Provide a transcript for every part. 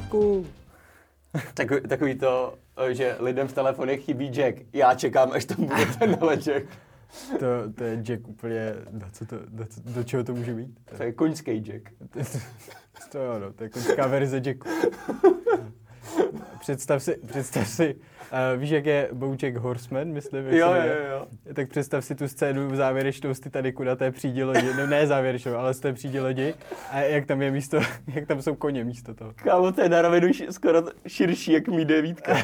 Jacku. Takový to, že lidem v telefonech chybí Jack. Já čekám, až tam bude tenhle Jack. To je Jack úplně, do čeho to může být? To je koňský Jack. To je ono, to je koňská verze Jacku. Představ si, víš, jak je Bojack Horseman, myslím? Jo. Tak představ si tu scénu v závěrečnou z Titaniku na té přídi lodi, no ne závěrečnou, ale z té přídi lodi a jak tam je místo, jak tam jsou koně místo toho. Kámo, to je na rovinu skoro širší, jak mý devítka.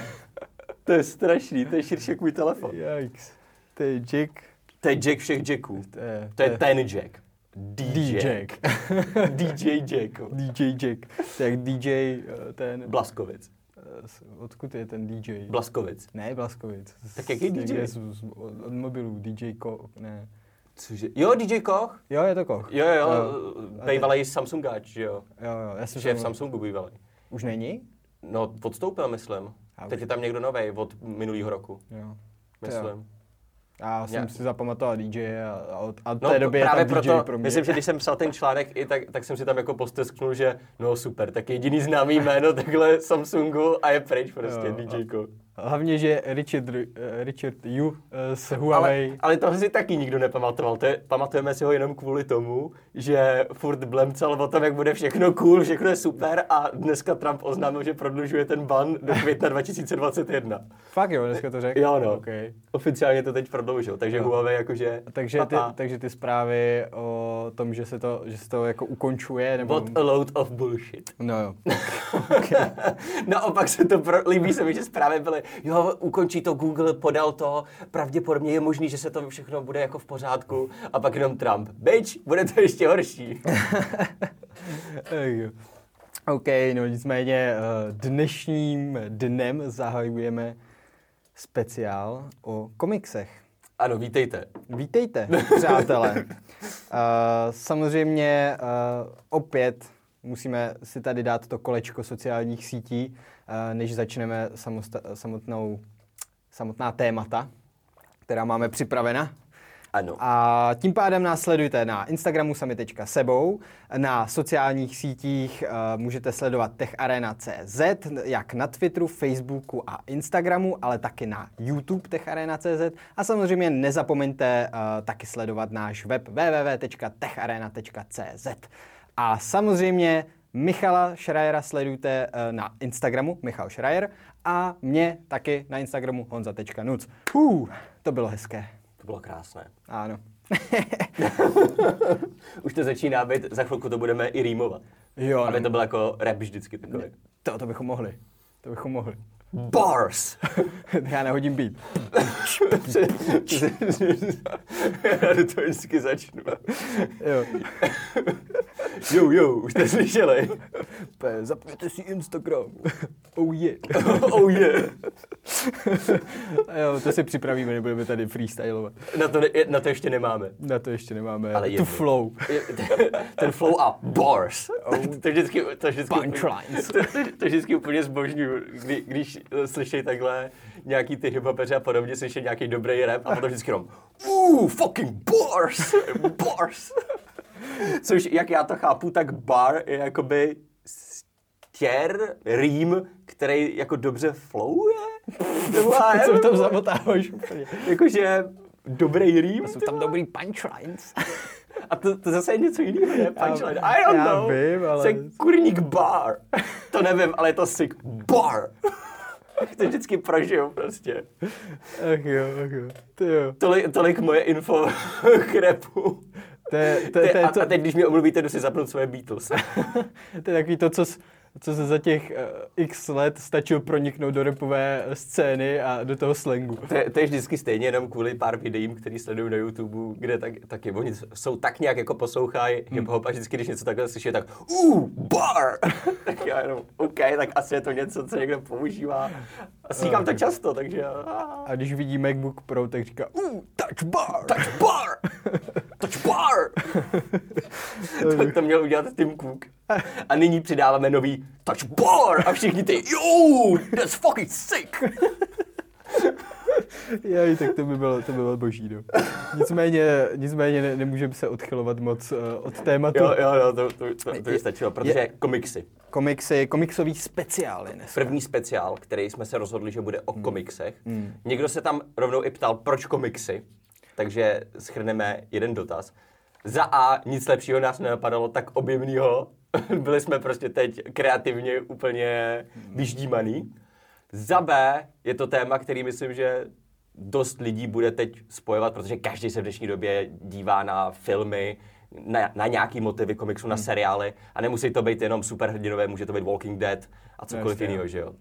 To je strašný, to je širší, jak můj telefon. Jajks. To je Jack. To je Jack všech Jacků. To je ten Jack. DJ Jack. To je jak DJ ten... Blaskovic. Odkud je ten DJ? Blaskovic. Ne, Blaskovic. Tak jaký DJ? Od mobilů, DJ Koch, ne. Cože? Jo, DJ Koch? Jo, je to Koch. Jo, bývalej Samsungáč, jo. Jo, já jsem šéf Samsungu bývalej. Už není? No, odstoupil, myslím. Teď je tam někdo novej od minulýho roku. Jo. Myslím. Já jsem si zapamatoval DJ a od té doby je tam proto, DJ pro mě. Myslím, že když jsem psal ten článek, tak jsem si tam jako postesknul, že no super, tak jediný známý jméno takhle Samsungu a je pryč prostě DJko. Hlavně, že Richard Yu z Huawei. Ale toho si taky nikdo nepamatoval. Pamatujeme si ho jenom kvůli tomu, že furt blemcal o tom, jak bude všechno cool, všechno je super a dneska Trump oznámil, že prodlužuje ten ban do května 2021. Fakt jo, dneska to řekl? Jo, no. Okay. Oficiálně to teď prodloužil, takže no. Huawei jakože... Takže ty zprávy o tom, že se to jako ukončuje, nebo... What a load of bullshit. No jo. Okay. Naopak se to... Líbí se mi, že zprávy byly jo, ukončí to Google, podal to, pravděpodobně je možný, že se to všechno bude jako v pořádku a pak jenom Trump. Bitch, bude to ještě horší. OK, no nicméně dnešním dnem zahajujeme speciál o komiksech. Ano, vítejte. Vítejte, přátelé. Samozřejmě opět musíme si tady dát to kolečko sociálních sítí, než začneme samotná témata, která máme připravena. Ano. A tím pádem nás sledujte na Instagramu sami.sebou, na sociálních sítích můžete sledovat techarena.cz, jak na Twitteru, Facebooku a Instagramu, ale taky na YouTube techarena.cz a samozřejmě nezapomeňte taky sledovat náš web www.techarena.cz. A samozřejmě Michala Schrajera sledujte na Instagramu, Michal Schrajer, a mě taky na Instagramu honza.nuc. To bylo hezké. To bylo krásné. Ano. Už to začíná být, za chvilku to budeme i rýmovat. Jo. Aby to bylo jako rap vždycky takový. To bychom mohli. Bars! Já nehodím beat. Já do toho vždycky začnu. Jo, už jste slyšeli. Zapněte si Instagram. Oh yeah. Jo, to si připravíme, nebudeme tady freestylovat. Na to ještě nemáme. Ale tu flow. Ten flow a bars. To vždycky punchlines. To vždycky úplně zbožňuju, když slyšej takhle nějaký ty hiphopeře a podobně, slyšej nějaký dobrý rap a potom vždycky jenom fucking bars. Což, jak já to chápu, tak bar je jakoby stěr, rým, který jako dobře flowuje. Co tam zamotáváš úplně? Jakože dobrý rým. Jsou tam dobrý punchlines. A to zase je něco jiného, ne? Punchline. I don't know. Vím, ale... Jsem kurník bar. To nevím, ale je to sick bar. To vždycky prožiju prostě. Ach jo. Tolik moje info k rapu. A teď, když mi omluvíte, jdu si zapnout svoje Beatles. To je takový to, co se za těch x let stačilo proniknout do rapové scény a do toho slangu. To je vždycky stejně jenom kvůli pár videím, který sleduju na YouTube, kde taky oni jsou tak nějak jako poslouchají hip-hop a vždycky, když něco takhle slyší, tak bar! Tak já jenom OK, tak asi je to něco, co někdo používá. A slychám to často, takže... A když vidí MacBook Pro, tak říká touch bar! To měl udělat Tim Cook. A nyní přidáváme nový touch bar a všichni ty that's fucking sick. Jej, tak to by bylo boží, no. Nicméně nemůžeme se odchylovat moc od tématu. Jo, to by stačilo, protože komiksy. Komiksový speciály. Dneska. První speciál, který jsme se rozhodli, že bude o komiksech. Někdo se tam rovnou i ptal, proč komiksy, takže shrneme jeden dotaz. Za A, nic lepšího nás nenapadalo, tak objemnýho. Byli jsme prostě teď kreativně úplně vyždímaný. Za B, je to téma, který myslím, že dost lidí bude teď spojovat, protože každý se v dnešní době dívá na filmy, na nějaký motivy komiksu, na seriály a nemusí to být jenom superhrdinové, může to být Walking Dead a cokoliv jiného, že jo.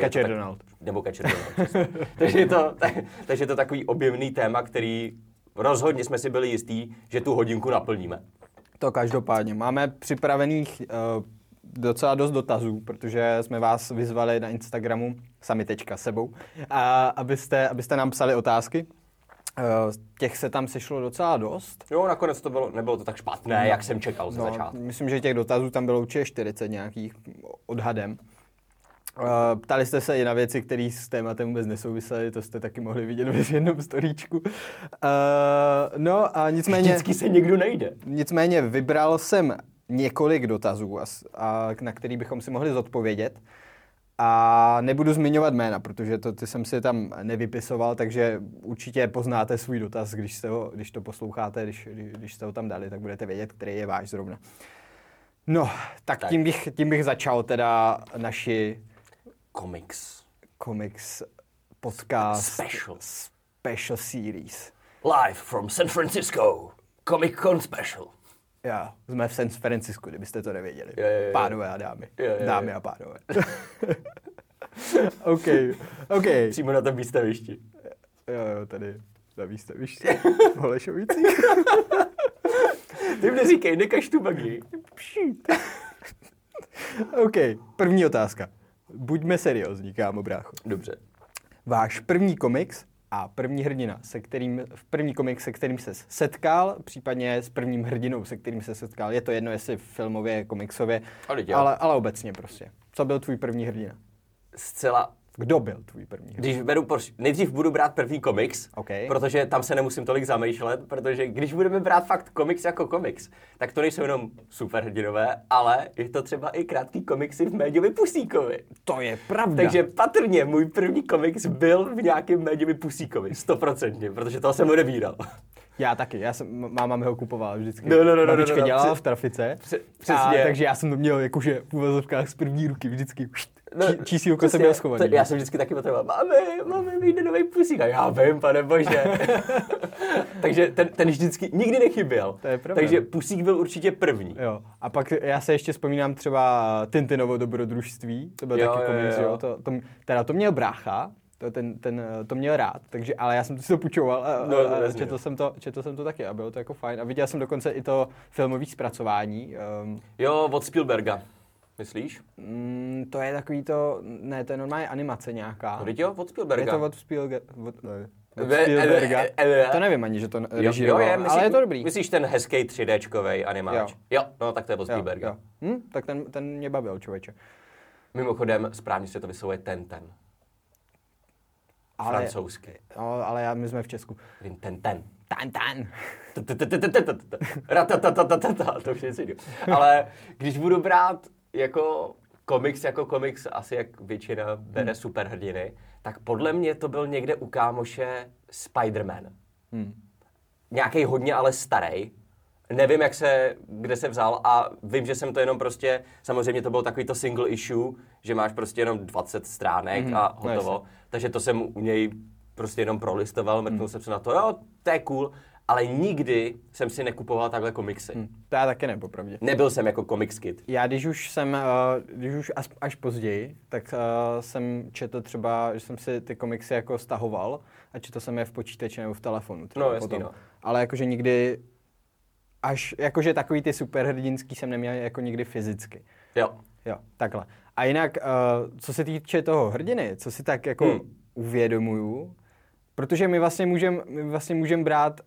Kačer Donald. Nebo Kačer Donald. Takže je to takový objemný téma, který rozhodně jsme si byli jistí, že tu hodinku naplníme. To každopádně. Máme připravených docela dost dotazů, protože jsme vás vyzvali na Instagramu sami.sebou, abyste nám psali otázky. Těch se tam sešlo docela dost. Jo, nakonec to bylo, nebylo to tak špatné, jak jsem čekal ze začátku. Myslím, že těch dotazů tam bylo určitě 40 nějakých odhadem. Ptali jste se i na věci, které s tématem vůbec nesouvisely, to jste taky mohli vidět v jednom storíčku. No a nicméně... Vždycky se někdo najde. Nicméně vybral jsem několik dotazů, na který bychom si mohli zodpovědět. A nebudu zmiňovat jména, protože ty jsem si tam nevypisoval, takže určitě poznáte svůj dotaz, když to posloucháte, když jste ho tam dali, tak budete vědět, který je váš zrovna. No, tak. Tím bych začal teda naši... Comics podcast special series. Live from San Francisco. Comic Con special. Já, jsme v San Francisku, kdybyste to nevěděli. Je. Pánové a dámy. Je. Dámy a pánové. OK. Přímo na tom výstavišti. Jo, tady na výstavišti. V Holešovicích. Ty mne říkej, nekaž tu magii. OK, první otázka. Buďme seriózní, kámo brácho. Dobře. Váš první komiks a první hrdina, se kterým se setkal, případně s prvním hrdinou, se kterým se setkal. Je to jedno, jestli filmově, komiksově, ale obecně prostě. Co byl tvůj první hrdina? Kdo byl tvůj první hrdina? Nejdřív budu brát první komiks, protože tam se nemusím tolik zamýšlet, protože když budeme brát fakt komiks jako komiks, tak to nejsou jenom superhrdinové, ale je to třeba i krátký komiksy v Méďovi Pusíkovi. To je pravda. Takže patrně můj první komiks byl v nějakém Méďovi Pusíkovi, 100%, protože toho jsem odebíral. Já taky, máma ho kupovala vždycky. Babička dělala v trafice, takže já jsem to měl jakože v uvozovkách z první ruky vždycky. Čísílko jsem měl schovaný. Já jsem vždycky taky potřeboval, máme, vyjde novej Pusík. A já vím, pane bože. Takže ten vždycky nikdy nechyběl. To je pravda. Takže Pusík byl určitě první. Jo. A pak já se ještě vzpomínám třeba Tintinovo dobrodružství. To byl taky komiks, jo. To měl brácha. To měl rád, takže, ale já jsem to si to půjčoval a četl jsem to taky a bylo to jako fajn. A viděl jsem dokonce i to filmové zpracování. Jo, od Spielberga, myslíš? To je takový to, ne, to je normálně animace nějaká. To je od Spielberga. Je to od Spielberga. To nevím ani, že to režíroval, ale je to dobrý. Myslíš ten hezký 3Dčkovej animáč? Jo, no tak to je od Spielberga. Jo. Tak ten mě bavil, člověče. Mimochodem, správně se to vyslovuje ten. Francouzsky. Ale my jsme v Česku. To už nic jiného. Ale když budu brát jako komiks, asi jak většina bere superhrdiny, tak podle mě to byl někde u kámoše Spider-Man. Nějakej hodně, ale starej. Nevím, kde se vzal a vím, že jsem to jenom prostě, samozřejmě to bylo takový to single issue, že máš prostě jenom 20 stránek a hotovo. Nejsem. Takže to jsem u něj prostě jenom prolistoval, mrknul jsem se na to, jo, to je cool, ale nikdy jsem si nekupoval takhle komiksy. To já taky ne, popravdě. Nebyl jsem jako comics kid. Já když už až později, tak jsem četl třeba, že jsem si ty komiksy jako stahoval a četl jsem je v počítači nebo v telefonu. No jasný, potom. No. Ale jakože nikdy... Až jakože takový ty superhrdinský jsem neměl jako nikdy fyzicky. Jo, takhle. A jinak, co se týče toho hrdiny, co si tak jako uvědomuju, protože my vlastně můžeme brát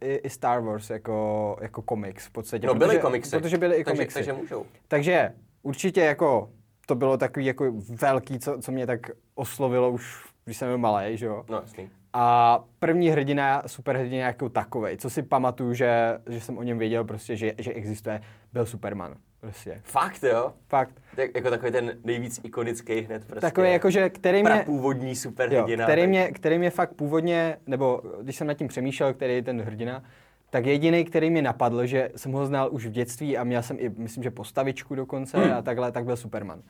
i Star Wars jako komiks v podstatě. No byly komiksy. Protože byly i komiksy. Takže můžou. Takže určitě jako to bylo takový jako velký, co mě tak oslovilo už, když jsem byl malej, že jo? No jasný. A první hrdina, superhrdina jako takovej, co si pamatuju, že jsem o něm věděl prostě, že existuje, byl Superman. Prostě. Fakt, jo? Fakt. Tak, jako takový ten nejvíc ikonický hned prostě. Takový jakože, který mě... Prapůvodní superhrdina. Jo, který mě fakt původně, nebo když jsem nad tím přemýšlel, který je ten hrdina, tak jediný, který mi napadl, že jsem ho znal už v dětství a měl jsem i, myslím, že postavičku dokonce a takhle, tak byl Superman.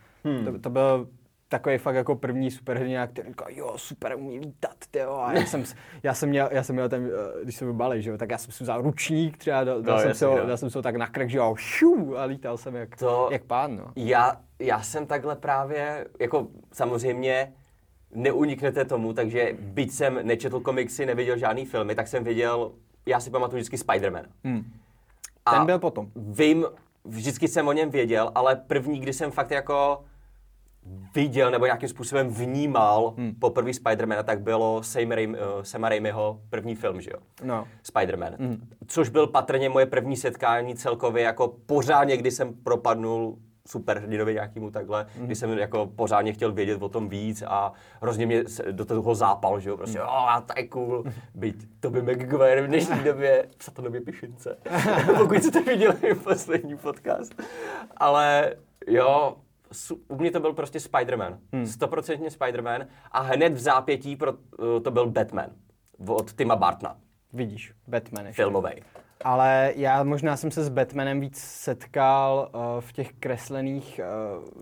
To byl takový fakt jako první superhrdina, který říkal, jo, super, umí lítat, tyjo. A já jsem měl ten, když jsem byl malej, že jo, tak já jsem si vzal ručník třeba, dal jsem se ho tak na krk, že jo, šiu, a lítal jsem jak pán, no. Já jsem takhle právě, jako samozřejmě neuniknete tomu, takže byť jsem nečetl komiksy, neviděl žádný filmy, tak jsem viděl, já si pamatuju vždycky Spidermana. Ten byl potom. Vím, vždycky jsem o něm věděl, ale první, kdy jsem fakt jako viděl nebo nějakým způsobem vnímal poprvé Spidermana, tak bylo Sama Raimiho první film, že jo? No. Spiderman. Což byl patrně moje první setkání celkově, jako pořádně, kdy jsem propadnul superhrdinově nějakému takhle, kdy jsem jako pořádně chtěl vědět o tom víc a hrozně mě do toho zápal, že jo? Prostě, to je cool, byť to by McGuire v dnešní době, v satanově pišince, pokud jste viděli poslední podcast. Ale jo, u mě to byl prostě Spider-Man. 100% Spider-Man a hned v zápětí to byl Batman od Tima Burtona. Vidíš, Batman ještě. Filmovej. Ale já možná jsem se s Batmanem víc setkal v těch kreslených,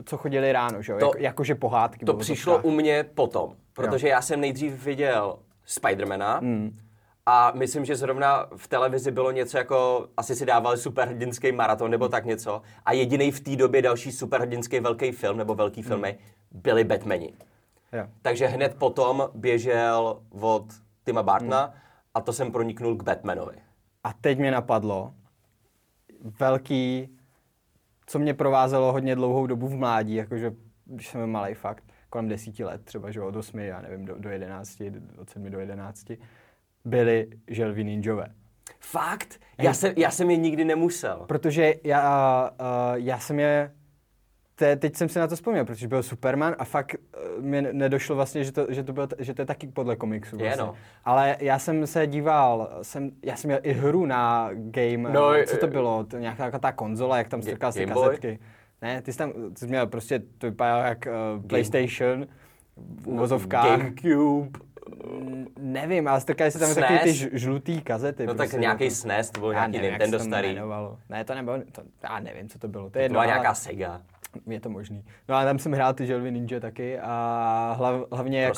co chodili ráno, že jo? Jakože pohádky. To přišlo u mě potom, protože já jsem nejdřív viděl Spider-mana a myslím, že zrovna v televizi bylo něco jako, asi si dávali superhrdinský maraton nebo tak něco a jediný v té době další superhrdinský velký film nebo velký filmy byli Batmani. Jo. Takže hned potom běžel od Tima Burtona a to jsem proniknul k Batmanovi. A teď mě napadlo velký, co mě provázelo hodně dlouhou dobu v mládí, jakože když jsem byl malej fakt, kolem 10 let třeba, že od 8, já nevím, do 11, od 7 do 11, byly želvy ninjové. Fakt? Já jsem je nikdy nemusel. Protože já jsem je... Teď jsem si na to vzpomněl, protože byl Superman a fakt mi nedošlo vlastně, že to je taky podle komiksu vlastně. Ale já jsem se díval, já jsem měl i hru na game, co to bylo, to nějaká ta konzola, jak tam strkal si kazetky. Ne, ty jsi měl prostě, to vypadalo jak PlayStation, v uvozovkách. GameCube. Nevím, ale strkali se tam SNES? Taky ty žlutý kazety. No prostě tak nějaký SNES, to bylo nějaký Nintendo starý. Ne, to nebylo, já nevím, co to bylo. To byla nějaká Sega. Je to možný. No a tam jsem hrál ty želvy ninja taky a hlavně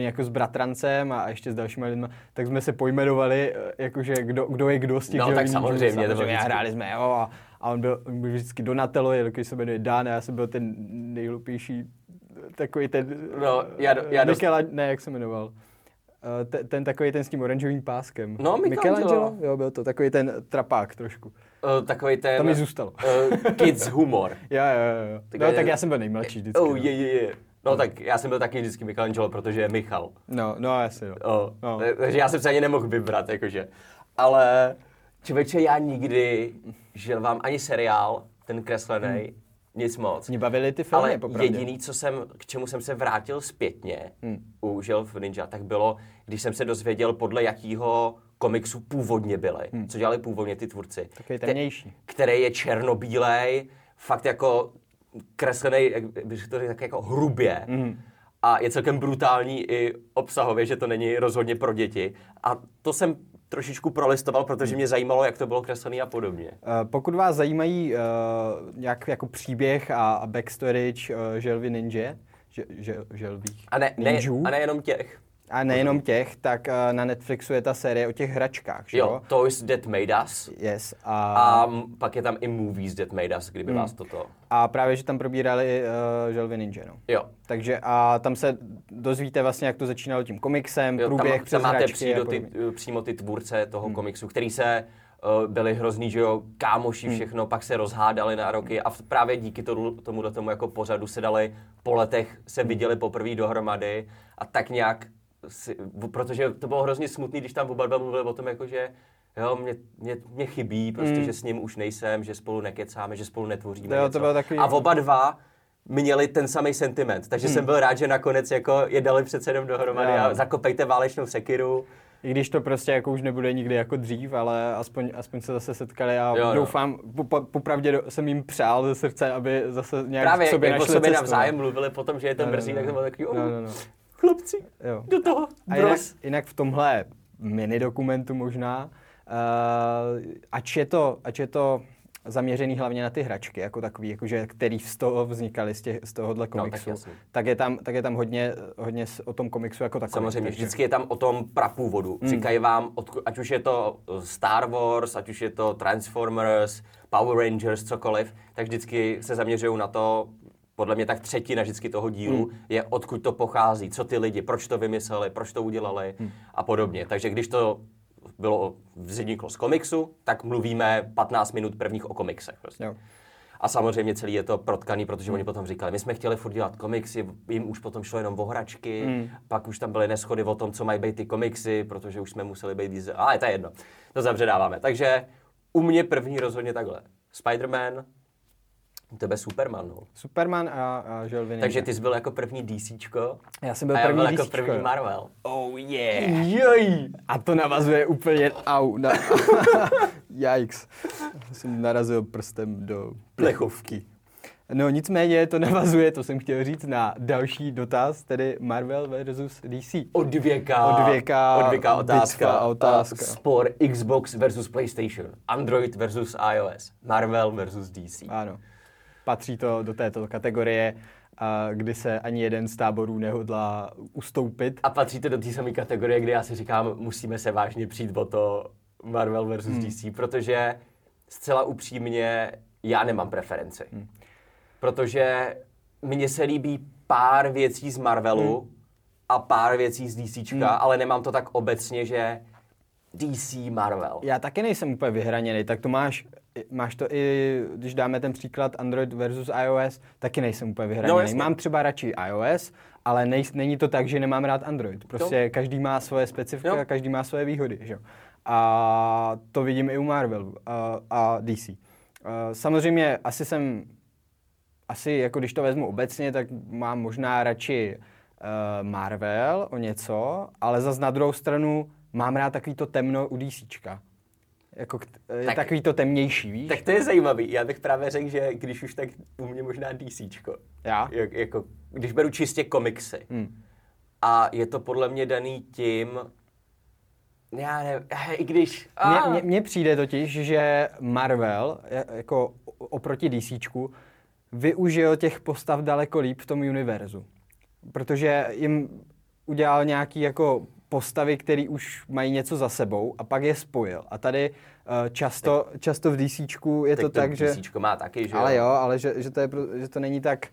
jako s bratrancem a ještě s dalšíma lidma, tak jsme se pojmenovali, jakože kdo je kdo z těch želvy ninja. No tak samozřejmě. Hráli jsme, jo, a on byl vždycky Donatello, jelikož se jmenuje Dan a já jsem byl ten nejhlupější takový ten... No, ne, jak se jmenoval. Ten takový ten s tím oranžovým páskem. No, Michelangelo. Jo, byl to takový ten trapák trošku. Takový ten... To mi zůstalo. Kids humor. Jo. Tak já jsem byl nejmladší vždycky. No tak já jsem byl taky vždycky Michelangelo, protože je Michal. No, jasně jo. Takže já jsem se ani nemohl vybrat, jakože. Ale člověče, já nikdy žil vám ani seriál, ten kreslený, nic moc. Mě bavily ty filmy, popravdě. Ale jediný, k čemu jsem se vrátil zpětně u želv ninja, tak bylo, když jsem se dozvěděl, podle jakýho komiksu původně byly, co dělali původně ty tvůrci. Takový temnější. Který je černobílej, fakt jako kreslený, bych to řekl, tak jako hrubě. A je celkem brutální i obsahově, že to není rozhodně pro děti. A to jsem trošičku prolistoval, protože mě zajímalo, jak to bylo kreslený a podobně. Pokud vás zajímají nějak jako příběh a backstory želvy ninja, želvých ninjů. A nejenom těch. A nejenom těch, tak na Netflixu je ta série o těch hračkách, že jo? Toys That Made Us. Yes. A pak je tam i Movies That Made Us, kdyby vás toto... A právě, že tam probírali želvy ninja, no. Jo. Takže a tam se dozvíte vlastně, jak to začínalo tím komiksem, průběh přes hračky a podobně. Přímo ty tvůrce toho komiksu, který se... byli hrozný, že jo, kámoši všechno, pak se rozhádali na roky a právě díky tomu jako pořadu se dali po letech, se viděli poprvé dohromady a tak nějak... protože to bylo hrozně smutný, když tam oba dva mluvili o tom, jako že jo, mě chybí, prostě, že s ním už nejsem, že spolu nekecáme, že spolu netvoříme něco. A oba dva měli ten samý sentiment. Takže jsem byl rád, že nakonec jako je dali přece jenom dohromady a zakopejte válečnou sekiru. I když to prostě jako už nebude nikdy jako dřív, ale aspoň se zase setkali a doufám, popravdě jsem jim přál ze srdce, aby zase nějak právě k sobě našli cestu. Právě jak o sobě navzájem mluvili potom, že je to brzí, tak to bylo takový chlapci, do toho, bros. Jinak v tomhle minidokumentu možná, ač je to zaměřený hlavně na ty hračky, jako takový, jakože, který z toho vznikaly z tohohle komiksu, tak je tam hodně o tom komiksu jako takový. Samozřejmě, vždycky je tam o tom prapůvodu. Říkají vám, ať už je to Star Wars, ať už je to Transformers, Power Rangers, cokoliv, tak vždycky se zaměřují na to, podle mě tak třetina vždycky toho dílu je, odkud to pochází, co ty lidi, proč to vymysleli, proč to udělali a podobně. Takže když to vzniklo z komiksu, tak mluvíme 15 minut prvních o komiksech. Prostě. Jo. A samozřejmě celý je to protkaný, protože oni potom říkali, my jsme chtěli furt dělat komiksy, jim už potom šlo jenom o hračky, pak už tam byly neshody o tom, co mají být ty komiksy, protože už jsme museli být díze. Ale to je jedno, to zabředáváme. Takže u mě první rozhodně takhle. Spider-Man, u tebe Superman. No. Superman a Želviny. Takže ty jsi byl jako první DCčko. Já jsem byl první DCčko. Jako první Marvel. Oh yeah. Joj. A to navazuje úplně Jajks. Jsem narazil prstem do plechovky. No nicméně to navazuje, to jsem chtěl říct, na další dotaz, tedy Marvel versus DC. Od věka otázka. Spor Xbox versus PlayStation. Android versus iOS. Marvel versus DC. Ano. Patří to do této kategorie, kdy se ani jeden z táborů nehodlá ustoupit. A patří to do té samé kategorie, kde já si říkám, musíme se vážně přijít o to Marvel vs. DC, protože zcela upřímně já nemám preferenci. Protože mně se líbí pár věcí z Marvelu a pár věcí z DCčka, ale nemám to tak obecně, že DC Marvel. Já taky nejsem úplně vyhraněný, tak to máš to i, když dáme ten příklad Android versus iOS, taky nejsem úplně vyhraněný. No, mám třeba radši iOS, ale není to tak, že nemám rád Android. Prostě každý má svoje specifika, každý má svoje výhody. Že? A to vidím i u Marvelu a DC. Samozřejmě asi jako když to vezmu obecně, tak mám možná radši Marvel o něco, ale zas na druhou stranu mám rád takový to temno u DCčka. Jako je tak, takový to temnější, víš? Tak to je zajímavý. Já bych právě řekl, že když už tak u mě možná DCčko. Já? Jako, když beru čistě komiksy. A je to podle mě daný tím, já nevím, i když... Mně přijde totiž, že Marvel, jako oproti DCčku, využil těch postav daleko líp v tom univerzu. Protože jim udělal nějaký jako postavy, které už mají něco za sebou a pak je spojil. A tady často v DCčku je to tak, že... DCčko má taky, že jo? Ale jo, ale že to není tak...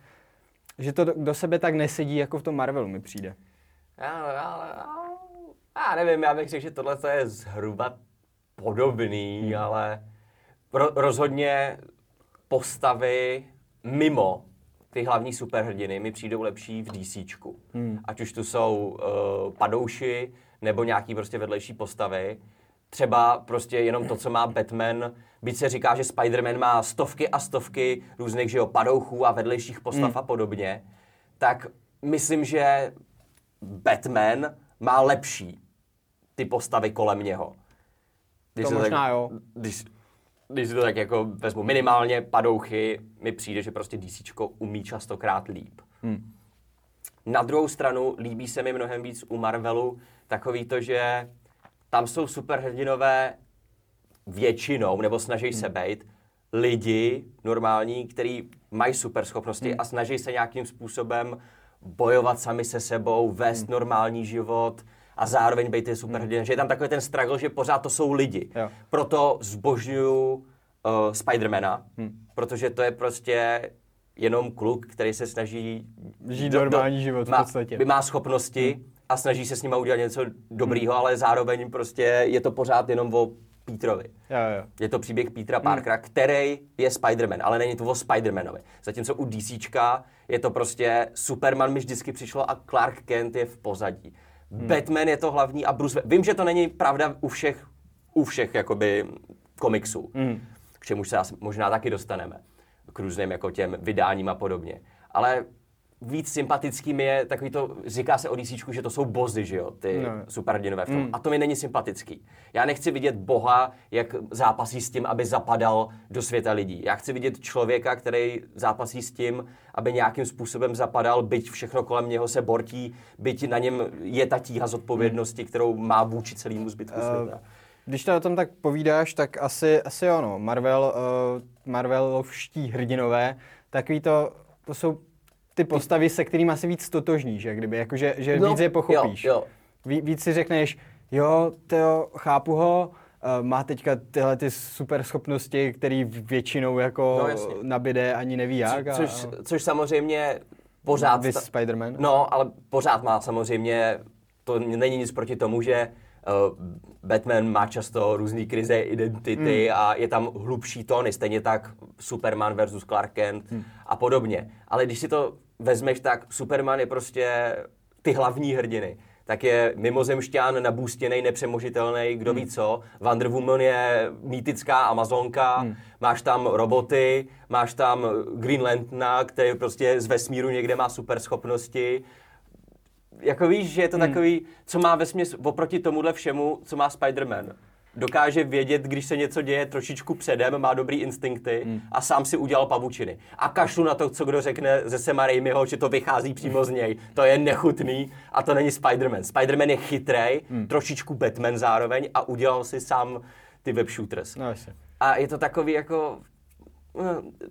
Že to do sebe tak nesedí, jako v tom Marvelu mi přijde. Já nevím, já bych řekl, že tohle je zhruba podobný, ale rozhodně postavy mimo ty hlavní superhrdiny mi přijdou lepší v DCčku. Ať už tu jsou padouši, nebo nějaký prostě vedlejší postavy. Třeba prostě jenom to, co má Batman. Byť se říká, že Spider-Man má stovky a stovky různých padouchů a vedlejších postav a podobně. Tak myslím, že Batman má lepší ty postavy kolem něho. To možná tak, jo. Když to tak jako vezmu minimálně padouchy, mi přijde, že prostě DCčko umí častokrát líp. Na druhou stranu líbí se mi mnohem víc u Marvelu takový to, že tam jsou superhrdinové většinou, nebo snaží se být lidi normální, kteří mají superschopnosti a snaží se nějakým způsobem bojovat sami se sebou, vést normální život a zároveň být superhrdina, že je tam takový ten struggle, že pořád to jsou lidi. Jo. Proto zbožňuju Spidermana, protože to je prostě jenom kluk, který se snaží žít normální život v podstatě. Má schopnosti a snaží se s nima udělat něco dobrýho, ale zároveň prostě je to pořád jenom o Petrovi. Jo. Je to příběh Petra Parkera, který je Spiderman, ale není to o Spidermanovi. Zatímco u DCčka je to prostě Superman mi vždycky přišlo a Clark Kent je v pozadí. Batman je to hlavní a Bruce... Vím, že to není pravda u všech jakoby komiksů, k čemu se možná taky dostaneme, k různým jako těm vydáním a podobně. ale víc sympatický mi je takový to, říká se o DCčku, že to jsou bozy, že jo, ty superhrdinové v tom. A to mi není sympatický. Já nechci vidět boha, jak zápasí s tím, aby zapadal do světa lidí. Já chci vidět člověka, který zápasí s tím, aby nějakým způsobem zapadal, byť všechno kolem něho se bortí, byť na něm je ta tíha zodpovědnosti, kterou má vůči celému zbytku světa. Když to o tom tak povídáš, tak asi ono. Marvelovští hrdinové, takový to jsou ty postavy, se kterými asi víc totožníš, jak kdyby, jakože, že víc je pochopíš. Víc si řekneš, chápu ho, má teďka tyhle ty super schopnosti, který většinou jako nabide ani neví jak. Což samozřejmě pořád... Spider-Man. No, ale pořád má samozřejmě, to není nic proti tomu, že Batman má často různé krize identity a je tam hlubší tóny, stejně tak Superman versus Clark Kent a podobně. Ale když si to vezmeš, tak Superman je prostě ty hlavní hrdiny. Tak je mimozemšťan, nabůstěnej, nepřemožitelný, kdo ví co. Wonder Woman je mýtická amazonka, máš tam roboty, máš tam Green Lanterna, který prostě z vesmíru někde má superschopnosti. Jako víš, že je to takový, co má vesměs oproti tomuhle všemu, co má Spider-Man. Dokáže vědět, když se něco děje trošičku předem, má dobrý instinkty a sám si udělal pavučiny. A kašlu na to, co kdo řekne ze Sama Raimiho, že to vychází přímo z něj. To je nechutný a to není Spider-Man. Spider-Man je chytrej, trošičku Batman zároveň a udělal si sám ty web shooters. No, a je to takový jako...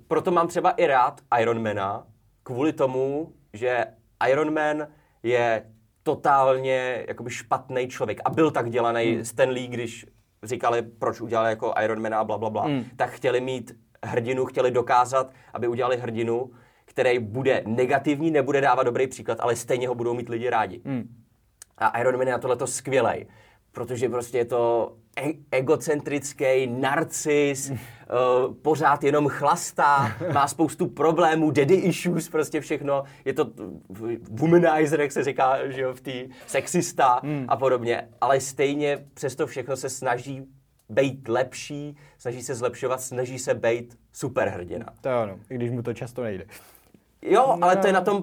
Proto mám třeba i rád Ironmana, kvůli tomu, že Ironman je totálně jakoby špatný člověk. A byl tak dělaný Stan Lee, když říkali, proč udělali jako Ironmana a blablabla. Tak chtěli mít hrdinu, chtěli dokázat, aby udělali hrdinu, který bude negativní, nebude dávat dobrý příklad, ale stejně ho budou mít lidi rádi. A Ironman je na tohleto skvělej, protože prostě je to egocentrický, narcis, pořád jenom chlastá, má spoustu problémů, daddy issues, prostě všechno. Je to womanizer, jak se říká, že jo, v té sexista a podobně. Ale stejně přesto všechno se snaží být lepší, snaží se zlepšovat, snaží se být superhrdina. To ano, i když mu to často nejde. Jo, ale to je na tom...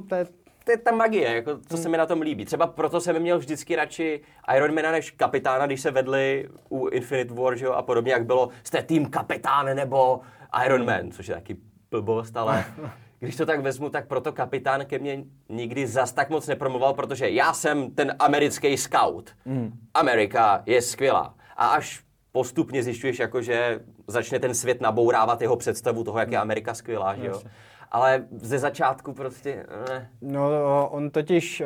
To je ta magie, jako, co se mi na tom líbí. Třeba proto jsem měl vždycky radši Ironmana než Kapitána, když se vedli u Infinity War, že jo, a podobně, jak bylo jste tým Kapitán nebo Ironman, což je taky blbost, ale když to tak vezmu, tak proto Kapitán ke mně nikdy zas tak moc nepromluval, protože já jsem ten americký scout. Amerika je skvělá. A až postupně zjišťuješ, jako, že začne ten svět nabourávat jeho představu toho, jak je Amerika skvělá, že jo. Ale ze začátku prostě ne. No, on totiž,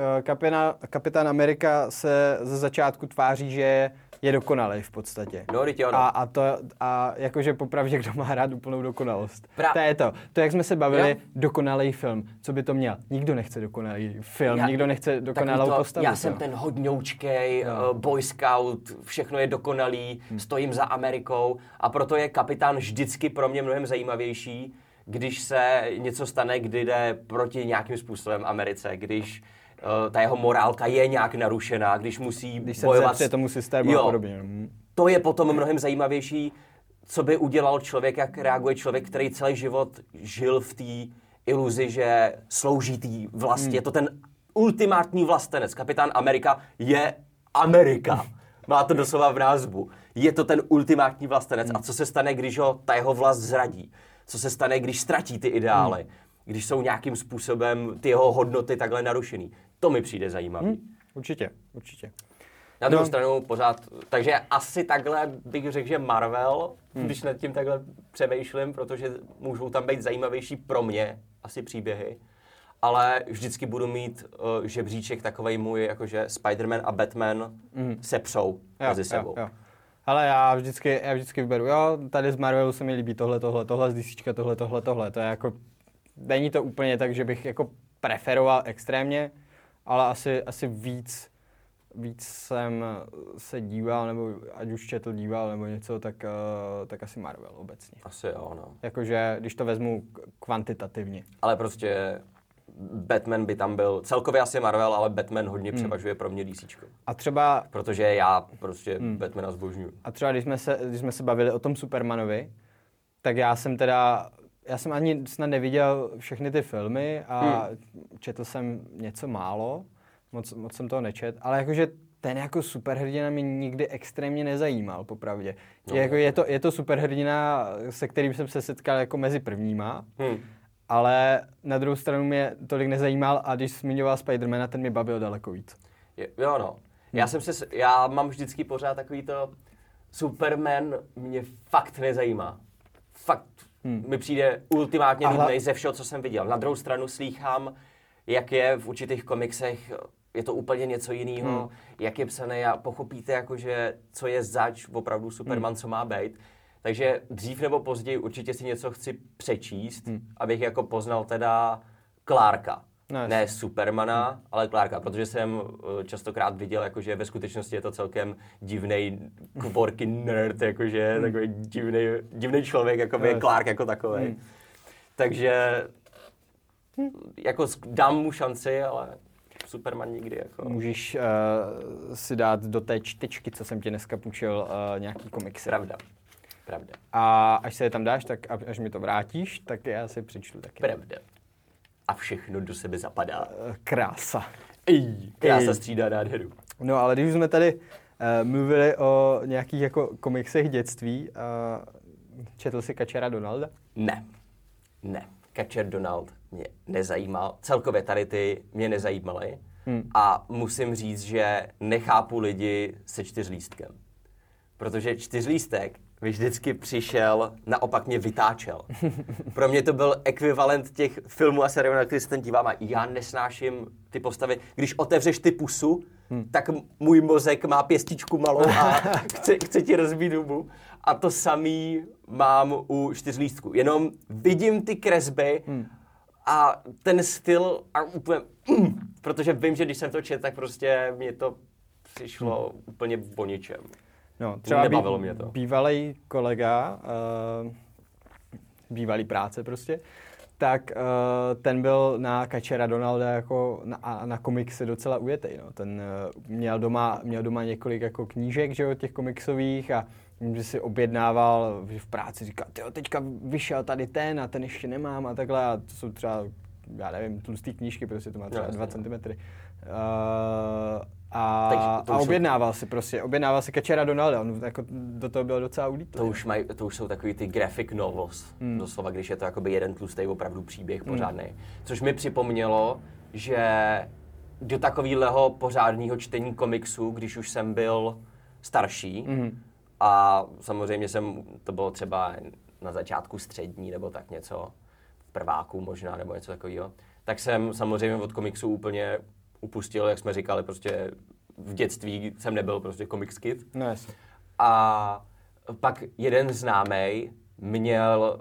Kapitán Amerika se ze začátku tváří, že je dokonalý v podstatě. No, a jakože popravdě, kdo má rád úplnou dokonalost. To je to. To, jak jsme se bavili, dokonalý film. Co by to měl? Nikdo nechce dokonalý film, nikdo nechce dokonalou postavu. Já jsem ten hodňoučkej, boy scout, všechno je dokonalý, stojím za Amerikou a proto je Kapitán vždycky pro mě mnohem zajímavější, když se něco stane, kdy jde proti nějakým způsobem Americe, když ta jeho morálka je nějak narušená, když musí bojovat se tomu systému a podobně. To je potom mnohem zajímavější, co by udělal člověk, jak reaguje člověk, který celý život žil v té iluzi, že slouží té vlasti. Je to ten ultimátní vlastenec. Kapitán Amerika je Amerika. Má to doslova v názvu. Je to ten ultimátní vlastenec. A co se stane, když ho ta jeho vlast zradí? Co se stane, když ztratí ty ideály, když jsou nějakým způsobem ty jeho hodnoty takhle narušený. To mi přijde zajímavý. Určitě. Na druhou stranu pořád, takže asi takhle bych řekl, že Marvel, když nad tím takhle přemýšlím, protože můžou tam být zajímavější pro mě asi příběhy, ale vždycky budu mít žebříček takovej můj, jakože Spider-Man a Batman se přou mezi sebou. Jo. Ale já vždycky vyberu, tady z Marvelu se mi líbí tohle, z DCčka tohle, to je jako, není to úplně tak, že bych jako preferoval extrémně, ale asi víc jsem se díval, nebo ať už díval, nebo něco, tak asi Marvel obecně. Asi jo, no. Jakože, když to vezmu kvantitativně. Ale prostě Batman by tam byl, celkově asi Marvel, ale Batman hodně převažuje pro mě DCčko. A třeba... Protože já prostě Batmana zbožňuju. A třeba když jsme se bavili o tom Supermanovi, tak já jsem teda Já jsem ani snad neviděl všechny ty filmy a četl jsem něco málo, moc jsem toho nečetl, ale jakože ten jako superhrdina mě nikdy extrémně nezajímal, popravdě. No, je to superhrdina, se kterým jsem se setkal jako mezi prvníma, ale na druhou stranu mě tolik nezajímal a když zmiňoval Spidermana, ten mě bavil daleko víc. Jo no, já mám vždycky pořád takový to, Superman mě fakt nezajímá. Fakt mi přijde ultimátně nudnej ze všeho, co jsem viděl. Na druhou stranu slýchám, jak je v určitých komiksech, je to úplně něco jiného, jak je psané a pochopíte, jakože, co je zač opravdu Superman, co má být. Takže dřív nebo později určitě si něco chci přečíst, abych jako poznal teda Clarka. Ne Supermana, ale Clarka, protože jsem častokrát viděl, jakože ve skutečnosti je to celkem divnej kvorky nerd, jakože takový divnej člověk, jako by Clark jako takovej. Takže jako dám mu šanci, ale Superman nikdy jako... Můžeš si dát do té čtečky, co jsem ti dneska půjčil, nějaký komiksy. Pravda. A až se je tam dáš, tak až mi to vrátíš, tak já si přečtu taky. Pravda. A všechno do sebe zapadá. Krása. Krása střídá nádheru. No ale když jsme tady mluvili o nějakých jako komiksech dětství, četl jsi Kačera Donalda? Ne. Kačer Donald mě nezajímal. Celkově tady ty mě nezajímaly. A musím říct, že nechápu lidi se čtyřlístkem. Protože čtyřlístek mi vždycky přišel, naopak mě vytáčel. Pro mě to byl ekvivalent těch filmů a seriálů, na který se ten dívám. A já nesnáším ty postavy. Když otevřeš ty pusu, tak můj mozek má pěstičku malou a chce ti rozbít hubu. A to samý mám u čtyřlístku. Jenom vidím ty kresby a ten styl a úplně... protože vím, že když jsem to četl, tak prostě mě to přišlo úplně o ničem. No, třeba nebavilo mě to. Bývalý kolega, bývalý práce prostě, tak ten byl na Kačera Donalda jako na komikse docela ujetej. No. Ten měl doma několik jako knížek, že jo, těch komiksových a že si objednával, že v práci říkal, tyjo, teďka vyšel tady ten a ten ještě nemám a takhle. A to jsou třeba, já nevím, tlustý knížky, prostě to má třeba 2 centimetry. A objednával si Kačera Donalda, on jako do toho byl docela ulítl. To už jsou takový ty graphic novels, doslova, když je to jakoby jeden tlustej opravdu příběh pořádný. Což mi připomnělo, že do takového pořádného čtení komiksu, když už jsem byl starší a samozřejmě to bylo třeba na začátku střední nebo tak něco, v prváku možná nebo něco takového, tak jsem samozřejmě od komiksu úplně upustil, jak jsme říkali, prostě v dětství jsem nebyl prostě comics kid. No jasně. A pak jeden známej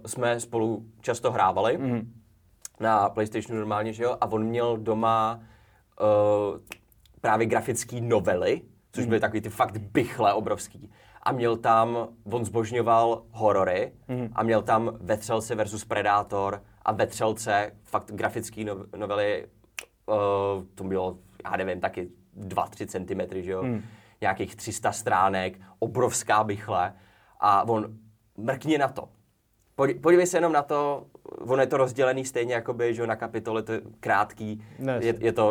jsme spolu často hrávali na PlayStationu normálně, že jo, a on měl doma právě grafické novely, což byly takový ty fakt bichle obrovský. A měl tam, on zbožňoval horory a měl tam Vetřelce versus Predátor a Vetřelce, fakt grafické novely. To bylo, já nevím, taky 2-3 centimetry, že jo, nějakých 300 stránek, obrovská bichle a on mrkni na to. Podívej se jenom na to, ono je to rozdělený stejně jakoby, že jo, na kapitoly, to je krátký,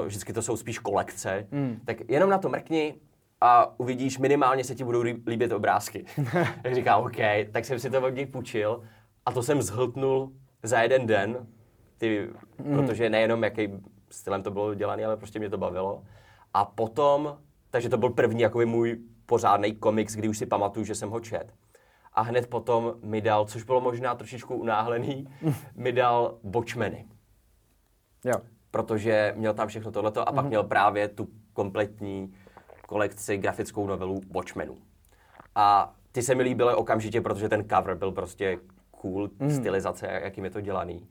vždycky to jsou spíš kolekce, tak jenom na to mrkni a uvidíš, minimálně se ti budou líbit obrázky. Tak říkám, OK, tak jsem si to od něj půjčil a to jsem zhltnul za jeden den, protože nejenom jaký stylem to bylo dělané, ale prostě mě to bavilo. A potom, takže to byl první jakoby můj pořádnej komiks, kdy už si pamatuju, že jsem ho čet. A hned potom mi dal, což bylo možná trošičku unáhlený, mi dal Watchmeny. Jo. Protože měl tam všechno tohleto a pak měl právě tu kompletní kolekci grafickou novelu Watchmenů. A ty se mi líbily okamžitě, protože ten cover byl prostě cool, stylizace, jakým je to dělaný.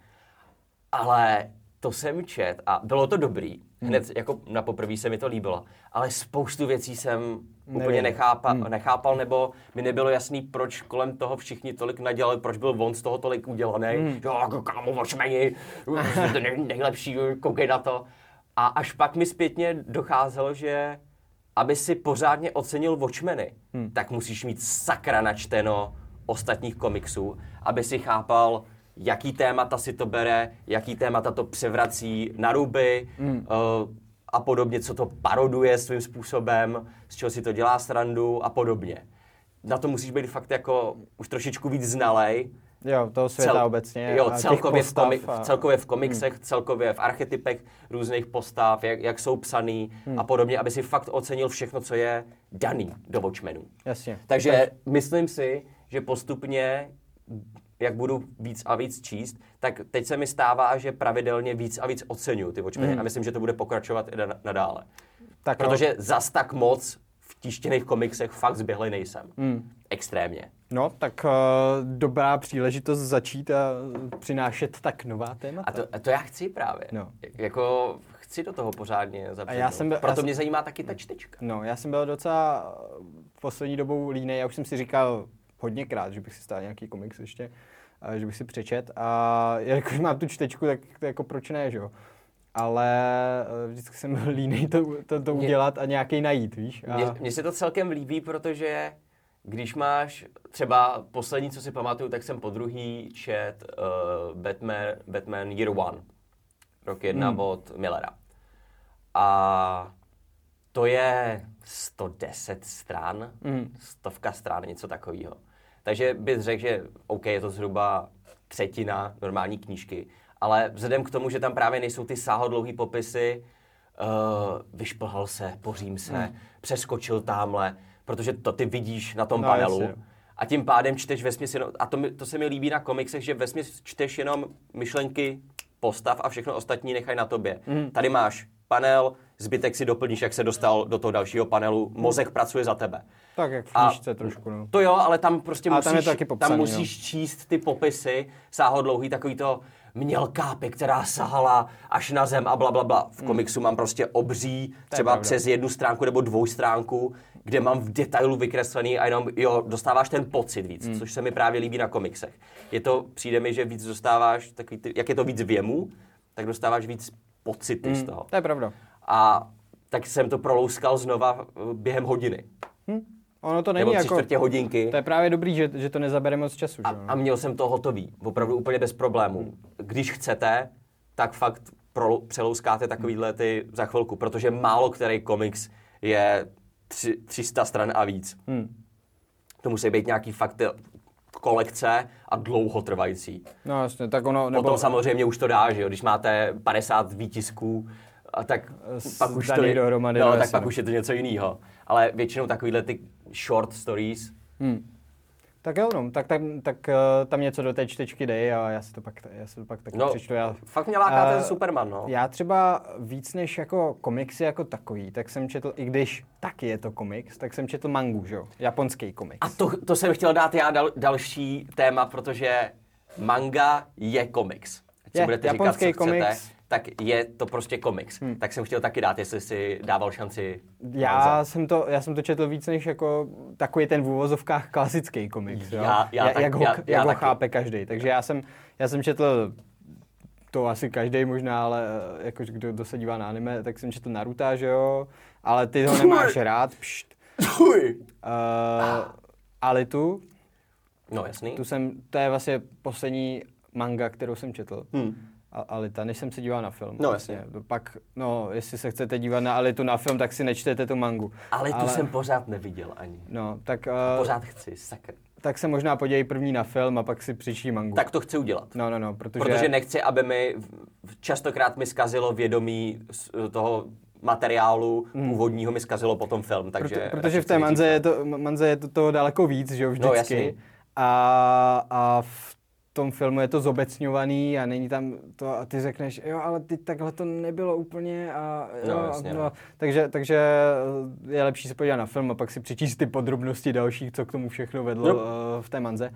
Ale to jsem čet a bylo to dobrý. Hned jako na poprvé se mi to líbilo. Ale spoustu věcí jsem úplně nechápal, nebo mi nebylo jasný, proč kolem toho všichni tolik nadělali, proč byl on z toho tolik udělaný. Jo, kámo, Watchmeni, to nejlepší, koukej na to. A až pak mi zpětně docházelo, že aby si pořádně ocenil Watchmeny, tak musíš mít sakra načteno ostatních komiksů, aby si chápal, jaký témata si to bere, jaký témata to převrací na ruby a podobně, co to paroduje svým způsobem, z čeho si to dělá srandu a podobně. Na to musíš být fakt jako už trošičku víc znalej. Jo, toho světa obecně. Jo, celkově v komiksech, celkově v archetypech různých postav, jak jsou psaný a podobně, aby si fakt ocenil všechno, co je daný do Watchmenů. Jasně. Takže myslím si, že postupně, jak budu víc a víc číst, tak teď se mi stává, že pravidelně víc a víc oceňuju ty Watchmeny a myslím, že to bude pokračovat i nadále. Tak protože zas tak moc v tištěných komiksech fakt zběhlej nejsem. Extrémně. No, tak dobrá příležitost začít a přinášet tak nová témata. A to já chci právě. No. Jako chci do toho pořádně zapřednout. Proto mě zajímá taky ta čtečka. No, já jsem byl docela poslední dobou línej. Já už jsem si říkal hodněkrát, že bych si stál nějaký komiks ještě, že bych si přečet. A jakož mám tu čtečku, tak jako proč ne, že jo? Ale vždycky jsem byl línej to udělat a nějaký najít, víš? Mně se to celkem líbí, protože když máš třeba poslední, co si pamatuju, tak jsem podruhý čet Batman Year One, rok 1 od Millera. A to je 110 stran, 100 stran, něco takového. Takže bych řekl, že OK, je to zhruba třetina normální knížky, ale vzhledem k tomu, že tam právě nejsou ty sáhodlouhý popisy, vyšplhal se, pořím se, přeskočil tamhle, protože to ty vidíš na tom panelu a tím pádem čteš vesměs jenom, a to se mi líbí na komiksech, že vesměs čteš jenom myšlenky postav a všechno ostatní nechaj na tobě. Tady máš panel, zbytek si doplníš, jak se dostal do toho dalšího panelu, mozek pracuje za tebe. Tak jak v knížce trošku, no. To jo, ale tam prostě musíš číst ty popisy, sáhodlouhý, takový to měl kápy, která sahala až na zem a blablabla. V komiksu mám prostě obří, třeba přes jednu stránku nebo dvou stránku, kde mám v detailu vykreslený a jenom, jo, dostáváš ten pocit víc, což se mi právě líbí na komiksech. Přijde mi, že víc dostáváš, takový ty, jak je to víc věmů, tak dostáváš víc pocity z toho. To je pravda. A tak jsem to prolouskal znova během hodiny. Ono to není jako čtvrtě hodinky. To je právě dobrý, že to nezabere moc času. A měl jsem to hotový, opravdu úplně bez problémů. Když chcete, tak fakt přelouskáte takovýhle ty za chvilku, protože málo který komiks je 300 stran a víc. To musí být nějaký fakt kolekce a dlouhotrvající. No jasně, tak ono... Potom samozřejmě už to dá, že jo, když máte 50 výtisků, a tak pak už to je, dohromady, no, tak pak už je to něco jiného. Ale většinou takovýhle ty short stories. Tak jo, no, tak tam něco do té čtečky dej a já si to pak taky přečtu. Fakt mě láká ten Superman, no. Já třeba víc než jako komiksy jako takový, tak jsem četl, i když taky je to komiks, tak jsem četl mangu, že jo? Japonský komiks. A to jsem chtěl dát já další téma, protože manga je komiks. Co budete říkat, co komiks, chcete, tak je to prostě komiks. Tak jsem chtěl taky dát, jestli si dával šanci. Já jsem to četl víc než jako takový ten v uvozovkách klasický komiks. Jak ho chápe každý. Takže já jsem četl, to asi každý možná, ale jakož kdo se dívá na anime, tak jsem četl Naruto, že jo? Ale ty ho nemáš rád. Alitu. No jasný. To je vlastně poslední manga, kterou jsem četl. Alita, než jsem se díval na film. No jasně. Pak, jestli se chcete dívat na Alitu na film, tak si nečtete tu mangu. Ale jsem pořád neviděl ani. No, tak... Pořád chci, sakra. Tak se možná podívej první na film a pak si přečti mangu. Tak to chci udělat. No, protože nechci, aby mi častokrát mi zkazilo vědomí toho materiálu původního, mi zkazilo potom film, takže... Protože v té manze je to toho daleko víc, že jo, vždycky. No jasně. A v tom filmu je to zobecňovaný a není tam to a ty řekneš, jo, ale ty takhle to nebylo úplně a jo, jasně, no. Takže je lepší se podívat na film a pak si přečíst ty podrobnosti dalších, co k tomu všechno vedlo v té manze.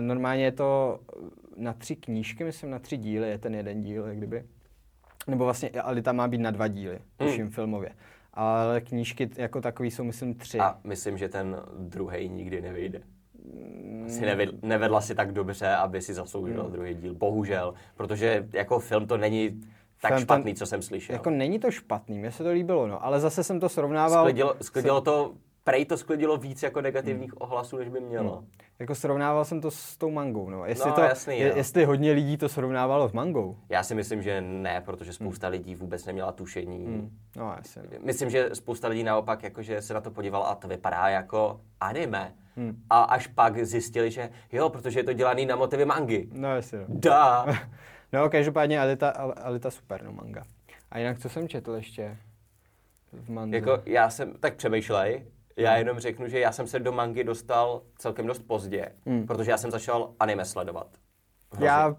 Normálně je to na 3 knížky, myslím na 3 díly, je ten jeden díl, jak kdyby. Nebo vlastně, ale tam má být na 2 díly, tuším filmově. Ale knížky jako takový jsou, myslím, 3. A myslím, že ten druhý nikdy nevyjde. Nevedla si tak dobře, aby si zasloužila druhý díl. Bohužel, protože jako film to není tak špatný, co jsem slyšel. Jako není to špatný, mně se to líbilo, ale zase jsem to srovnával... Sklidilo to prej to sklidilo víc jako negativních ohlasů, než by mělo. Jako srovnával jsem to s tou mangou, no. Jestli hodně lidí to srovnávalo s mangou. Já si myslím, že ne, protože spousta lidí vůbec neměla tušení. No, jasně. Myslím, že spousta lidí naopak jakože se na to podívala a to vypadá jako anime. A až pak zjistili, že jo, protože je to dělaný na motivy mangy. No, jasně. Da. No, každopádně Alita super, no, manga. A jinak, co jsem četl ještě v manze? Jako, já jsem, tak přemýšlej, já jenom řeknu, že já jsem se do mangy dostal celkem dost pozdě, protože já jsem začal anime sledovat. Já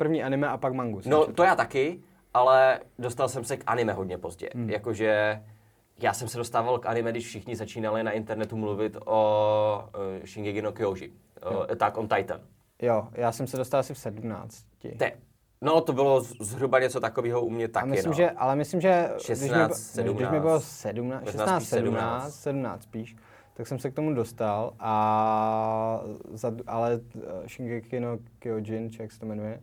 první anime a pak mangu. No, to já taky, ale dostal jsem se k anime hodně pozdě. Jakože já jsem se dostával k anime, když všichni začínali na internetu mluvit o Shingeki no Kyojin, Attack on Titan. Jo, já jsem se dostal asi v 17. No, to bylo zhruba něco takového u mě taky, myslím, no. Ale myslím, že 16, 17. Když mi bylo 16, 17 spíš, tak jsem se k tomu dostal, ale Shingeki no Kyojin, jak se to jmenuje,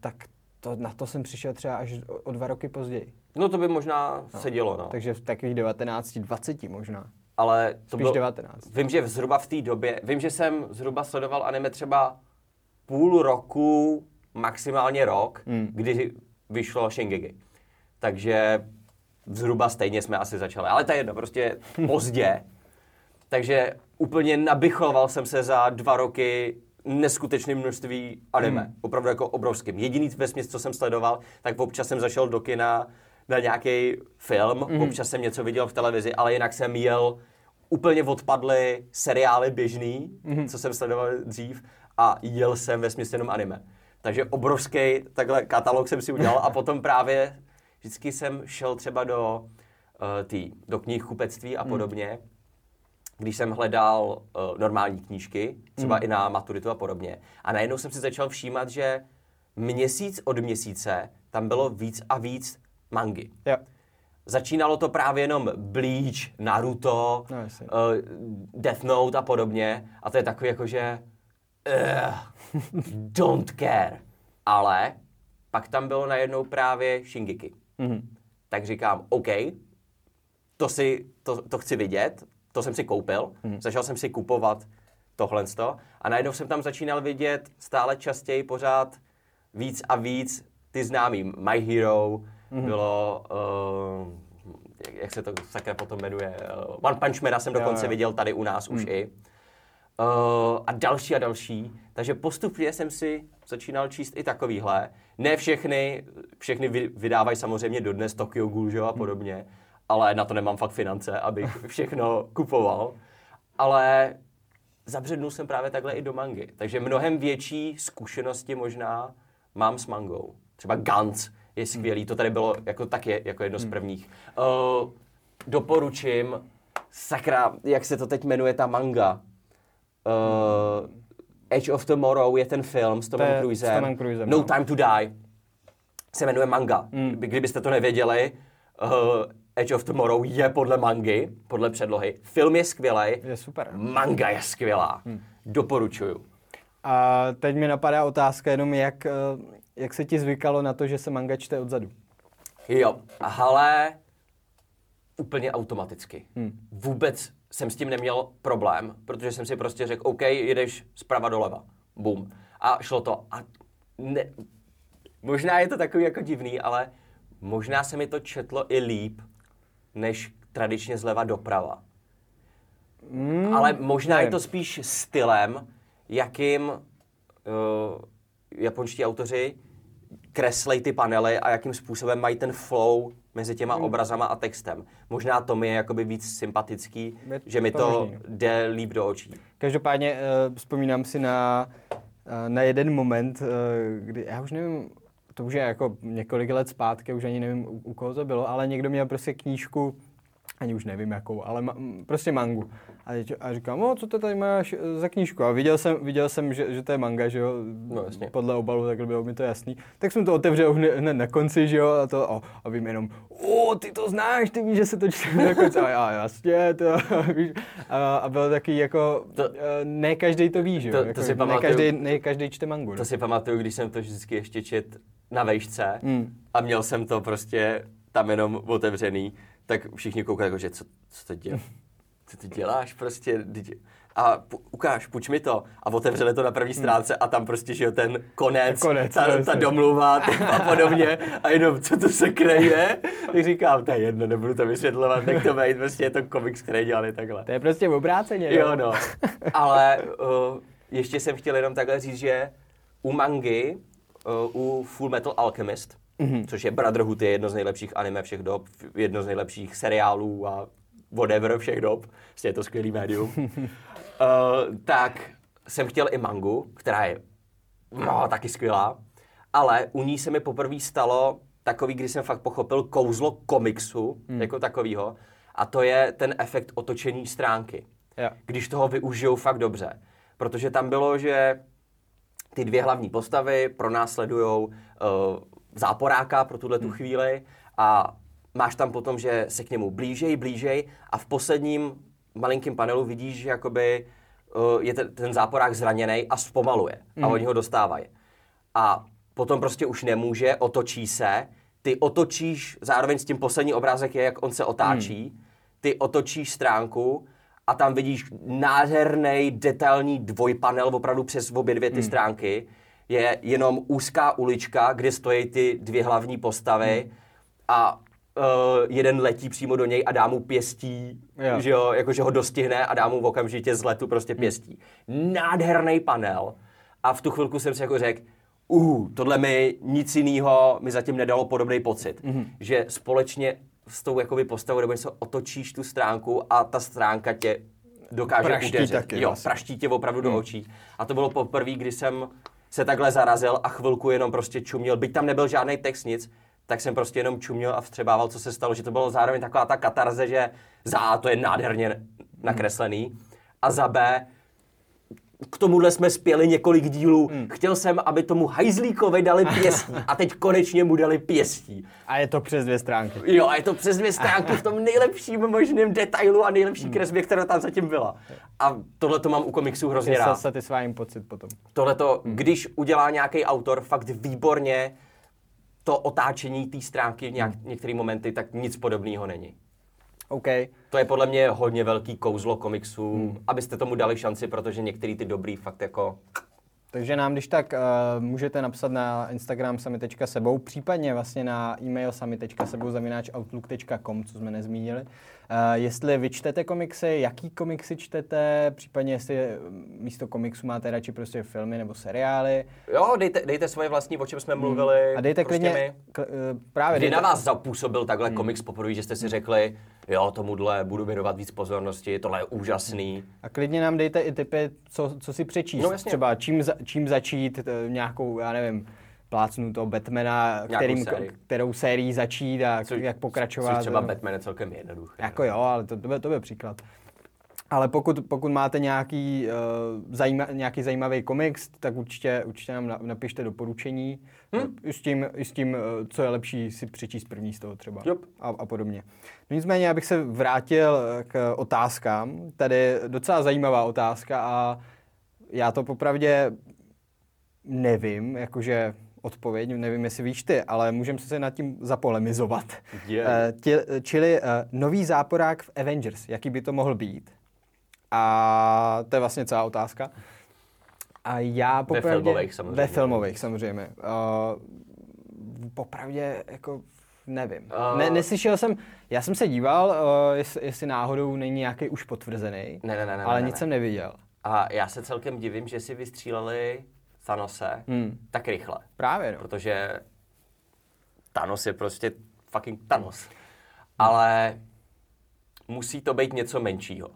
tak to, na to jsem přišel třeba až o 2 roky později. No, to by možná sedělo, no. Takže v takových 19, 20 možná. Ale to spíš bylo 19. Vím, že jsem zhruba sledoval anime třeba půl roku, maximálně rok, kdy vyšlo Shingeki. Takže zhruba stejně jsme asi začali. Ale to je jedno, prostě pozdě. Takže úplně nabichloval jsem se za 2 roky neskutečné množství anime. Opravdu jako obrovským. Jediný vesměs, co jsem sledoval, tak občas jsem zašel do kina na nějaký film, občas jsem něco viděl v televizi, ale jinak jsem jel, úplně odpadly seriály běžný, co jsem sledoval dřív, a jel jsem vesměs jenom anime. Takže obrovský takhle katalog jsem si udělal a potom právě vždycky jsem šel třeba do knihkupectví a podobně, když jsem hledal normální knížky, třeba i na maturitu a podobně. A najednou jsem si začal všímat, že měsíc od měsíce tam bylo víc a víc mangy. Yep. Začínalo to právě jenom Bleach, Naruto, Death Note a podobně. A to je takový jako, že don't care. Ale pak tam bylo najednou právě Shingeki. Tak říkám, OK, to chci vidět, to jsem si koupil, začal jsem si kupovat tohlensto a najednou jsem tam začínal vidět stále častěji pořád víc a víc ty známý. My Hero bylo, jak se to sakra potom jmenuje, One Punch Man jsem dokonce viděl tady u nás už i. A další a další. Takže postupně jsem si začínal číst i takovýhle. Ne všechny vydávají samozřejmě dodnes Tokyo Ghoul a podobně, ale na to nemám fakt finance, abych všechno kupoval. Ale zabřednul jsem právě takhle i do mangy. Takže mnohem větší zkušenosti možná mám s mangou. Třeba Guns je skvělý, to tady bylo jako taky jako jedno z prvních. Doporučím, sakra, jak se to teď jmenuje ta manga? Edge of Tomorrow je ten film s Tomem Cruisem. No Time to Die se jmenuje manga. Kdybyste to nevěděli, Edge of Tomorrow je podle mangy, podle předlohy. Film je skvělej, je super. Manga je skvělá. Doporučuju. A teď mi napadá otázka jenom, jak se ti zvykalo na to, že se manga čte odzadu? Jo, ale úplně automaticky. Vůbec jsem s tím neměl problém, protože jsem si prostě řekl, OK, jedeš zprava doleva. Bum. A šlo to. A ne, možná je to takový jako divný, ale možná se mi to četlo i líp, než tradičně zleva doprava. Ale možná je to spíš stylem, jakým japonští autoři kreslej ty panely a jakým způsobem mají ten flow mezi těma obrazama a textem. Možná to mi je jakoby víc sympatický, že mi to jde líp do očí. Každopádně vzpomínám si na jeden moment, kdy já už nevím, to už je jako několik let zpátky, už ani nevím, u koho to bylo, ale někdo měl prostě knížku, ani už nevím jakou, ale prostě mangu. A říkám, co to tady máš za knížku? A viděl jsem že to je manga, že jo? No, jasně. Podle obalu, tak bylo mi to jasný. Tak jsem to otevřel hned na konci, že jo? A vím jenom, ty to znáš, ty víš, že se to čte na konci. A jasně, to víš. A bylo takový jako, ne každý to ví, že jo? Ne každý čte mangu. To si pamatuju, když jsem to vždycky ještě čet na vejšce a měl jsem to prostě tam jenom otevřený. tak všichni koukají jako, že co to děláš prostě. A ukáž, půjč mi to. A otevřeli to na první stránce a tam prostě, že jo, ten konec ta domluva a podobně. A jenom, co to se kreje? Tak říkám, to je jedno, nebudu to vysvětlovat, nech to být, prostě je to komiks, který dělali takhle. To je prostě obráceně. Jo, no. Ale ještě jsem chtěl jenom takhle říct, že u mangy, u Full Metal Alchemist, což je Brotherhood, je jedno z nejlepších anime všech dob, jedno z nejlepších seriálů a whatever všech dob, prostě je to skvělý médium, tak jsem chtěl i mangu, která je taky skvělá, ale u ní se mi poprvé stalo takový, kdy jsem fakt pochopil kouzlo komiksu jako takovýho, a to je ten efekt otočení stránky, když toho využijou fakt dobře, protože tam bylo, že ty dvě hlavní postavy pronásledujou záporáka pro tuhle tu chvíli a máš tam potom, že se k němu blížej a v posledním malinkým panelu vidíš, že jakoby je ten záporák zraněný a zpomaluje a oni ho dostávají. A potom prostě už nemůže, otočí se, ty otočíš, zároveň s tím poslední obrázek je, jak on se otáčí, ty otočíš stránku a tam vidíš nádherný detailní dvojpanel opravdu přes obě dvě ty stránky. Je jenom úzká ulička, kde stojí ty dvě hlavní postavy a jeden letí přímo do něj a dá mu pěstí, že jo, jakože ho dostihne a dá mu okamžitě z letu prostě pěstí. Nádherný panel. A v tu chvilku jsem si jako řekl, tohle mi nic jinýho mi zatím nedalo podobný pocit. Že společně s tou jakoby postavou nebo něco otočíš tu stránku a ta stránka tě dokáže praští udeřit. Praští tě opravdu do očí. A to bylo poprvé, kdy jsem se takhle zarazil a chvilku jenom prostě čuměl. Byť tam nebyl žádný text, nic, tak jsem prostě jenom čuměl a vstřebával, co se stalo, že to bylo zároveň taková ta katarze, že za A to je nádherně nakreslený a za B k tomuhle jsme spěli několik dílů. Chtěl jsem, aby tomu hajzlíkovi dali pěstí a teď konečně mu dali pěstí. A je to přes dvě stránky. Jo, a je to přes dvě stránky v tom nejlepším možném detailu a nejlepší kresbě, která tam zatím byla. A tohle to mám u komiksů hrozně rád. Se satisfying pocit potom. Tohle to, když udělá nějaký autor fakt výborně to otáčení té stránky v některé momenty, tak nic podobného není. Okay. To je podle mě hodně velký kouzlo komiksů, abyste tomu dali šanci, protože některý ty dobrý fakt jako... Takže nám když tak můžete napsat na Instagram sami.sebou, případně vlastně na e-mail sami.sebou@outlook.com, co jsme nezmínili. Jestli vy čtete komiksy, jaký komiksy čtete, případně jestli místo komiksu máte radši prostě filmy nebo seriály. Jo, dejte svoje vlastní, o čem jsme mluvili. A dejte prostě klidně... Kdy na vás zapůsobil takhle komiks poprvé, že jste si řekli, jo, tomuhle budu věnovat víc pozornosti, tohle je úžasný. A klidně nám dejte i tipy, co si přečíst. No, třeba čím začít, nějakou, já nevím, plácnu toho Batmana, kterou sérií začít a jak pokračovat. Což třeba Batman je celkem jednoduché. Jako jo, ale to byl příklad. Ale pokud máte nějaký, nějaký zajímavý komiks, tak určitě nám napište doporučení s tím, co je lepší si přečíst první z toho třeba a podobně. No nicméně, abych se vrátil k otázkám. Tady je docela zajímavá otázka a já to popravdě nevím, jakože odpověď, nevím, jestli víš ty, ale můžeme se nad tím zapolemizovat. Čili nový záporák v Avengers, jaký by to mohl být? A to je vlastně celá otázka. A já popravdě... Ve filmových samozřejmě. Popravdě jako nevím. Neslyšel jsem, já jsem se díval, jestli náhodou není nějaký už potvrzený, ale nic jsem neviděl. A já se celkem divím, že si vystříleli Thanose tak rychle. Právě, no. Protože Thanos je prostě fucking Thanos. Ale musí to být něco menšího.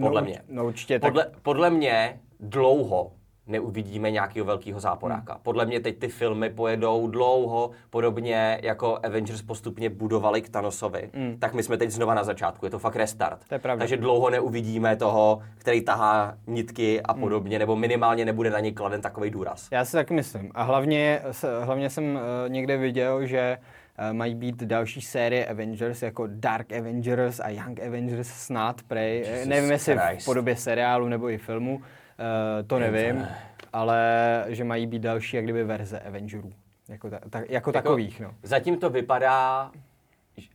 Podle mě. No určitě. Podle mě dlouho neuvidíme nějakého velkého záporáka. Podle mě teď ty filmy pojedou dlouho, podobně jako Avengers postupně budovali k Thanosovi. Tak my jsme teď znova na začátku, je to fakt restart. To je pravda. Takže dlouho neuvidíme toho, který tahá nitky a podobně, nebo minimálně nebude na něj kladen takovej důraz. Já si taky myslím. A hlavně jsem někde viděl, že mají být další série Avengers, jako Dark Avengers a Young Avengers snad prej. Nevím, jestli v podobě seriálu nebo i filmu. To nevím, ale že mají být další jak kdyby verze Avengerů, jako takových. No. Zatím to vypadá,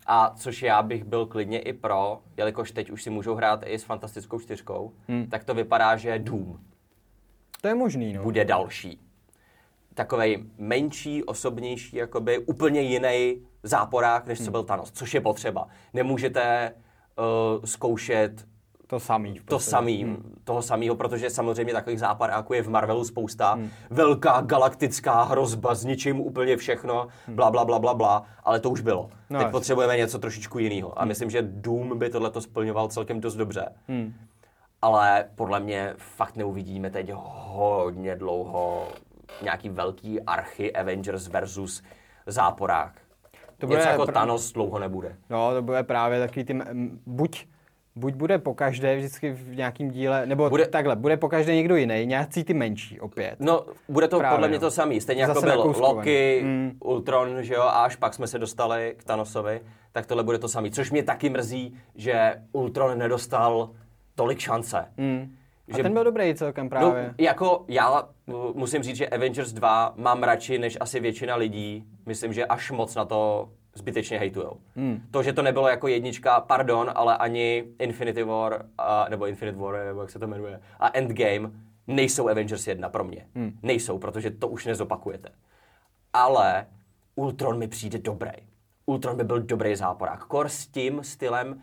A což já bych byl klidně i pro, jelikož teď už si můžou hrát i s Fantastickou čtyřkou, tak to vypadá, že Doom. To je možný, no. Bude další. Takovej menší, osobnější, jakoby úplně jiný záporák, než co byl Thanos, což je potřeba. Nemůžete zkoušet toho samého, protože samozřejmě takových záparáků je v Marvelu spousta. Velká galaktická hrozba, zničím úplně všechno, bla, bla, bla, bla, bla, ale to už bylo. No, teď potřebujeme něco trošičku jiného. A myslím, že Doom by tohleto splňoval celkem dost dobře. Ale podle mě fakt neuvidíme teď hodně dlouho nějaký velký archy Avengers versus záporák. To něco jako Thanos dlouho nebude. No, to bude právě takový tím, buď bude pokaždé vždycky v nějakém díle, nebo bude pokaždé někdo jiný, nějaký ty menší opět. No, bude to právě, podle mě to samý, stejně jako byl Loki, Ultron, že jo, a až pak jsme se dostali k Thanosovi, tak tohle bude to samý, což mě taky mrzí, že Ultron nedostal tolik šance. A že ten byl dobrý celkem právě. No, jako já musím říct, že Avengers 2 mám radši než asi většina lidí. Myslím, že až moc na to zbytečně hejtujou. To, že to nebylo jako jednička, pardon, ale ani Infinity War, nebo jak se to jmenuje, a Endgame nejsou Avengers 1 pro mě. Nejsou, protože to už nezopakujete. Ale Ultron mi přijde dobrý. Ultron by byl dobrý záporák. Kor s tím stylem,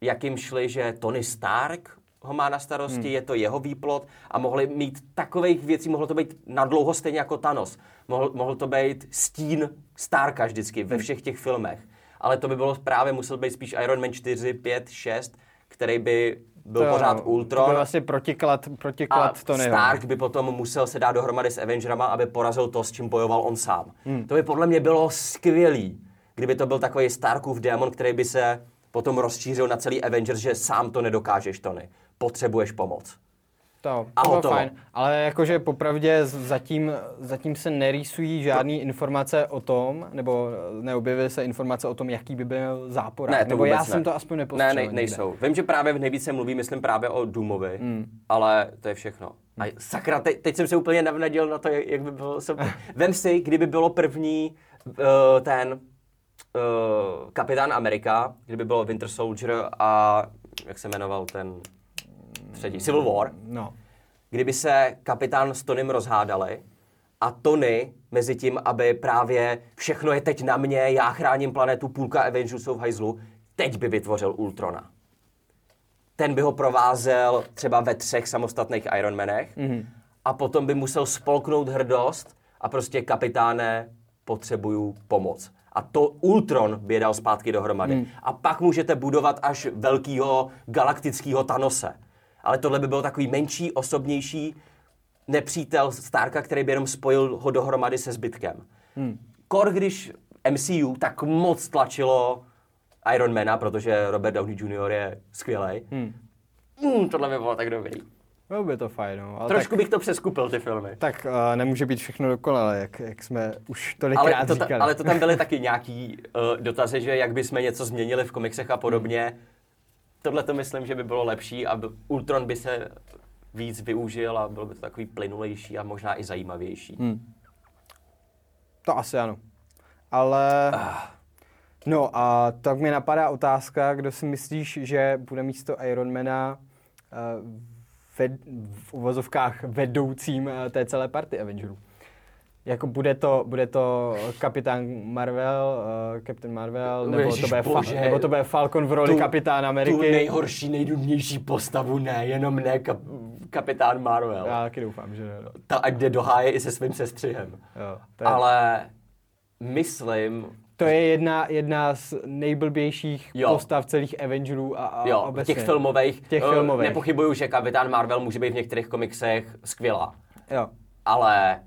jakým šli, že Tony Stark ho má na starosti, je to jeho výplod a mohli mít takových věcí, mohlo to být nadlouho stejně jako Thanos. Mohl to být stín Starka vždycky ve všech těch filmech. Ale to by bylo právě, musel být spíš Iron Man 4, 5, 6, který by byl to, pořád Ultron. To byl vlastně protiklad Tonyho. Stark by potom musel se dát dohromady s Avengerama, aby porazil to, s čím bojoval on sám. To by podle mě bylo skvělý, kdyby to byl takový Starkův démon, který by se potom rozšířil na celý Avengers, že sám to nedokážeš, Tony. Potřebuješ pomoc. To bylo fajn. Ale jakože popravdě zatím se nerýsují žádné informace o tom, nebo neobjevily se informace o tom, jaký by byl záporák. Ne, nebo já jsem to aspoň nepostřeval. Ne, nejsou. Vím, že právě nejvíce mluví, myslím právě o Doomovi, ale to je všechno. A sakra, teď jsem se úplně navnadil na to, jak by bylo. Vem si, kdyby bylo první Kapitán Amerika, kdyby bylo Winter Soldier a jak se jmenoval ten třetí, Civil War, kdyby se kapitán s Tonym rozhádali a Tony mezi tím, aby právě všechno je teď na mě, já chráním planetu, půlka Avengersů jsou v hajzlu, teď by vytvořil Ultrona. Ten by ho provázel třeba ve 3 samostatných Ironmanech a potom by musel spolknout hrdost a prostě kapitáne, potřebuju pomoc. A to Ultron by je dal zpátky dohromady. A pak můžete budovat až velkýho galaktického Thanose. Ale tohle by bylo takový menší, osobnější nepřítel Starka, který by jenom spojil ho dohromady se zbytkem. Kor, když MCU tak moc tlačilo Ironmana, protože Robert Downey Jr. je skvělej. Tohle by bylo tak dobrý. Bylo by to fajn. No. Trošku bych to přeskupil, ty filmy. Tak nemůže být všechno dokonalé, jak jsme už tolikrát říkali. Ale to tam byly taky nějaký dotazy, že jak bychom něco změnili v komiksech a podobně. Tohle to myslím, že by bylo lepší a Ultron by se víc využil a bylo by to takový plynulejší a možná i zajímavější. To asi ano. Ale... No a tak mi napadá otázka, kdo si myslíš, že bude místo Ironmana v uvozovkách vedoucím té celé party Avengerů. Jako bude to Kapitán Marvel, Captain Marvel, nebo to bude Falcon v roli Kapitána Ameriky. Tu nejhorší, nejdudnější postavu ne, jenom ne Kapitán Marvel. Já taky doufám, že ne. No. Ta ať jde do háje i se svým sestřihem. Jo, ale myslím... To je jedna z nejblbějších postav celých Avengerů a obecně. Těch filmových. Nepochybuju, že Kapitán Marvel může být v některých komiksech skvělá. Jo. Ale...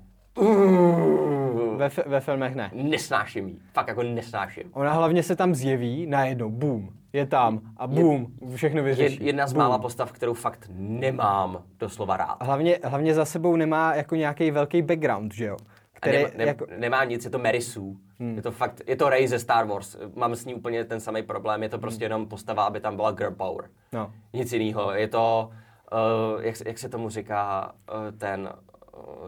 Ve filmech ne. Nesnáším ji. Fakt jako nesnáším. Ona hlavně se tam zjeví najednou. Boom. Je tam a boom. Všechno vyřeší. Jedna z mála postav, kterou fakt nemám doslova rád. Hlavně za sebou nemá jako nějaký velký background, že jo? Nemá nic, je to Mary Sue. Je to Rey ze Star Wars. Mám s ní úplně ten samý problém. Je to prostě jenom postava, aby tam byla girl power. No. Nic jiného. Je to, jak se tomu říká, ten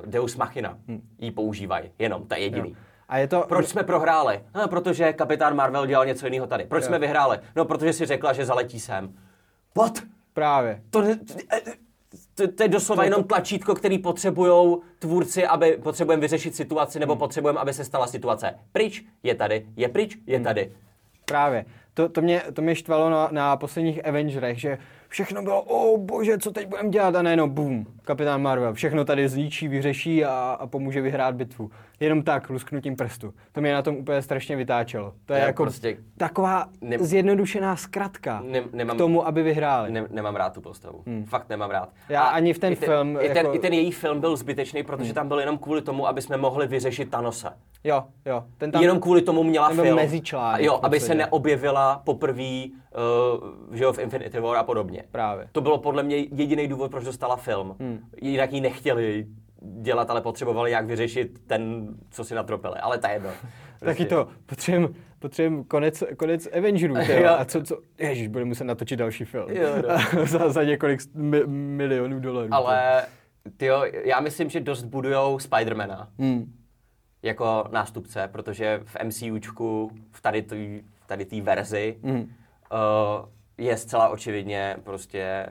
Deus Machina. Ji používají. Jenom, to je jediný. Jo. A je to... Proč jsme prohráli? No, protože kapitán Marvel dělal něco jiného tady. Proč jsme vyhráli? No, protože si řekla, že zaletí sem. What? Právě. To je doslova jenom tlačítko, který potřebujou tvůrci, aby potřebujeme vyřešit situaci, nebo potřebujeme, aby se stala situace. Pryč, je tady, je pryč, je tady. Právě. To mě štvalo na posledních Avengerech, že všechno bylo, oh bože, co teď budeme dělat, a najednou boom, kapitán Marvel, všechno tady zničí, vyřeší a pomůže vyhrát bitvu. Jenom tak, lusknutím prstu. To mě na tom úplně strašně vytáčelo. To je jako prostě taková zjednodušená zkratka k tomu, aby vyhráli. Nemám rád tu postavu. Fakt nemám rád. Já a ani v ten film... I ten její film byl zbytečný, protože tam byl jenom kvůli tomu, aby jsme mohli vyřešit Thanosa. Jo. Ten tam jenom kvůli tomu měla film. Jo, aby se neobjevila poprvé v Infinity War a podobně. Právě. To bylo podle mě jediný důvod, proč dostala film. Jinak ji nechtěli dělat, ale potřebovali jak vyřešit ten, co si natropili. Ale ta jedno. Taky to. Potřebujeme konec Avengerů. A co? Ježiš, budeme muset natočit další film. Za několik milionů dolarů. Ale tyjo, já myslím, že dost budujou Spidermana. Jako nástupce, protože v MCUčku, v tady té verzi, je zcela očividně prostě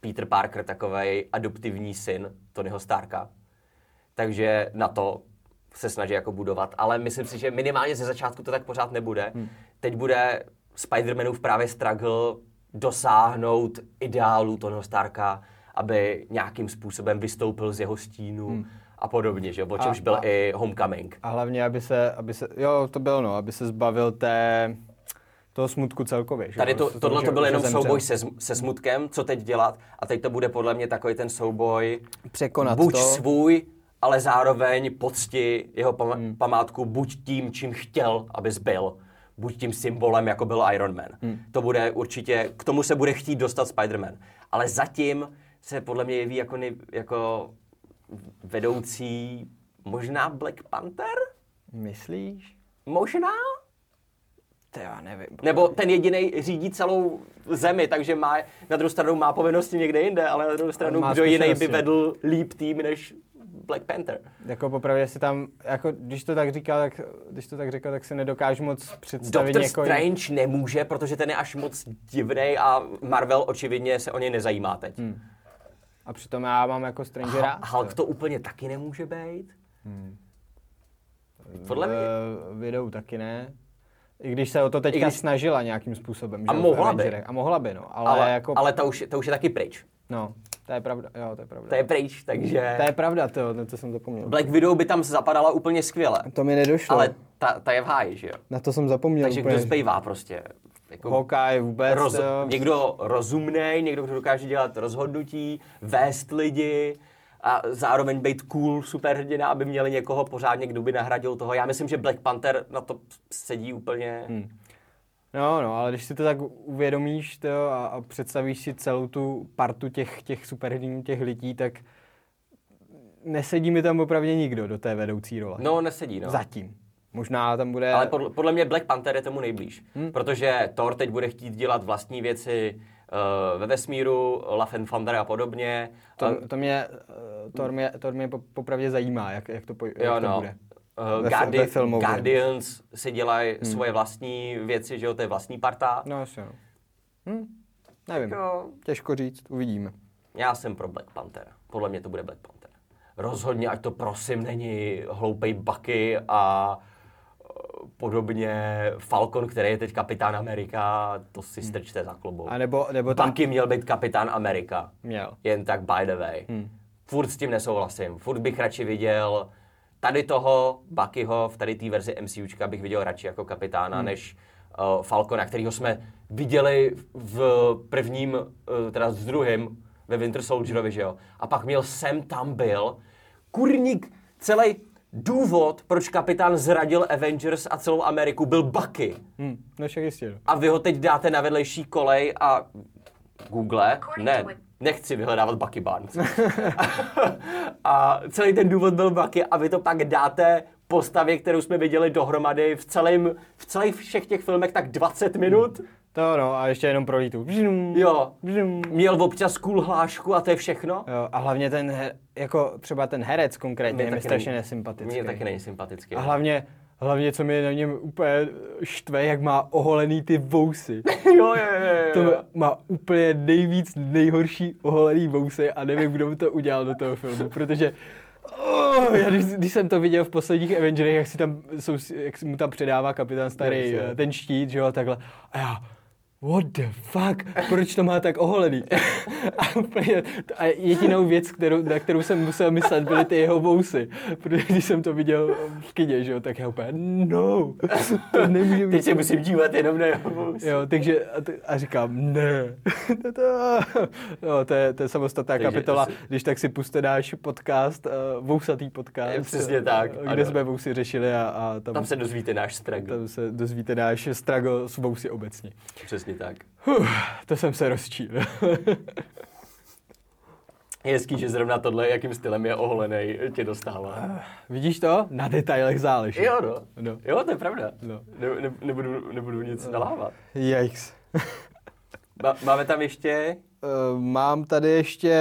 Peter Parker takovej adoptivní syn Tonyho Starka. Takže na to se snaží jako budovat, ale myslím si, že minimálně ze začátku to tak pořád nebude. Teď bude Spider-Manův právě struggle dosáhnout ideálu Tonyho Starka, aby nějakým způsobem vystoupil z jeho stínu a podobně, že jo, o čemž byl i Homecoming. A hlavně, aby se zbavil toho smutku celkově. Že? Tady tohle to byl jenom souboj se smutkem, co teď dělat, a teď to bude podle mě takový ten souboj překonat buď to svůj, ale zároveň pocti jeho památku, buď tím, čím chtěl, aby byl, buď tím symbolem, jako byl Iron Man. To bude určitě, k tomu se bude chtít dostat Spider-Man. Ale zatím se podle mě jeví jako vedoucí možná Black Panther? Myslíš? Možná? To já nevím. Nebo ten jedinej řídí celou zemi, takže na druhou stranu má povinnosti někde jinde, ale na druhou stranu kdo jiný by vedl líp tým než Black Panther. Jako popravdě si tam, jako když to tak říkal, tak si nedokážu moc představit někoho. Doctor Strange nemůže, protože ten je až moc divnej a Marvel očividně se o něj nezajímá teď. A přitom já mám jako Strangera. Hulk to úplně taky nemůže být. Podle mě. Widow taky ne. I když se o to teďka snažila nějakým způsobem. A mohla by. Ale ta už je taky pryč. No, to je pravda. Jo, to je pravda. To je pryč, takže... To je pravda, to jsem zapomněl. Black Widow by tam zapadala úplně skvěle. To mi nedošlo. Ale ta je v háji, že jo? Na to jsem zapomněl. Takže úplně. Kdo zbývá prostě? Jako Hawkeye vůbec. Někdo rozumnej, někdo, kdo dokáže dělat rozhodnutí, vést lidi a zároveň být cool superhrdina, aby měli někoho pořádně, kdo by nahradil toho. Já myslím, že Black Panther na to sedí úplně. No, ale když si to tak uvědomíš a představíš si celou tu partu těch superhrdinů, těch lidí, tak nesedí mi tam opravdu nikdo do té vedoucí role. No, nesedí, no. Zatím. Možná tam bude... Ale podle mě Black Panther je tomu nejblíž, protože Thor teď bude chtít dělat vlastní věci ve vesmíru, Love and Thunder a podobně. Thor mě popravdě zajímá, jak to bude. Guardians si dělají svoje vlastní věci, že jo, to je vlastní parta. No, asi jo. Nevím, těžko říct, uvidíme. Já jsem pro Black Panther, podle mě to bude Black Panther. Rozhodně, ať to prosím není hloupej Bucky a podobně Falcon, který je teď kapitán Amerika, to si strčte za klobouk. A nebo tam... Bucky měl být kapitán Amerika. Měl. Jen tak by the way. Furt s tím nesouhlasím. Furt bych radši viděl tady toho Buckyho, v tady té verzi MCUčka bych viděl radši jako kapitána, než Falcona, kterýho jsme viděli v druhém, ve Winter Soldierovi, že jo. A pak měl Sam tam byl. Kurník, celý důvod, proč kapitán zradil Avengers a celou Ameriku, byl Bucky. No však jistě. A vy ho teď dáte na vedlejší kolej a... Google? Ne, nechci vyhledávat Bucky Barnes. A celý ten důvod byl Bucky a vy to pak dáte postavě, kterou jsme viděli dohromady v celém všech těch filmech tak 20 minut. To no, a ještě jenom prolítl. Jo, měl občas cool hlášku a to je všechno. Jo, a hlavně ten, jako třeba ten herec konkrétně, je strašně nesympatický. Mně taky není sympatický. A hlavně, co mi na něm úplně štve, jak má oholený ty vousy. Jo. To má úplně nejhorší oholený vousy a nevím, kdo to udělal do toho filmu, protože... Oh, já když jsem to viděl v posledních Avengerech, jak mu tam předává kapitán starý ten štít, že jo, takhle. A já, what the fuck, proč to má tak oholený? A jedinou věc, na kterou jsem musel myslet, byly ty jeho vousy. Protože když jsem to viděl v kině, že jo, tak já úplně, no, to nemůžu vidět. Teď se musím dívat jenom na jeho vousy. Jo, takže a říkám, ne. No, to je samostatná kapitola, když tak si puste náš podcast, vousatý podcast. Přesně tak. Kde jsme vousy řešili a tam se dozvíte náš struggle. Tam se dozvíte náš struggle s vousy obecně. Přesně tak. To jsem se rozčíl. Je hezký, že zrovna tohle, jakým stylem je oholenej, tě dostává. Vidíš to? Na detailech záleží. Jo, no. Jo, to je pravda. No. Nebudu nic nalávat. Jejks. Máme tam ještě? Mám tady ještě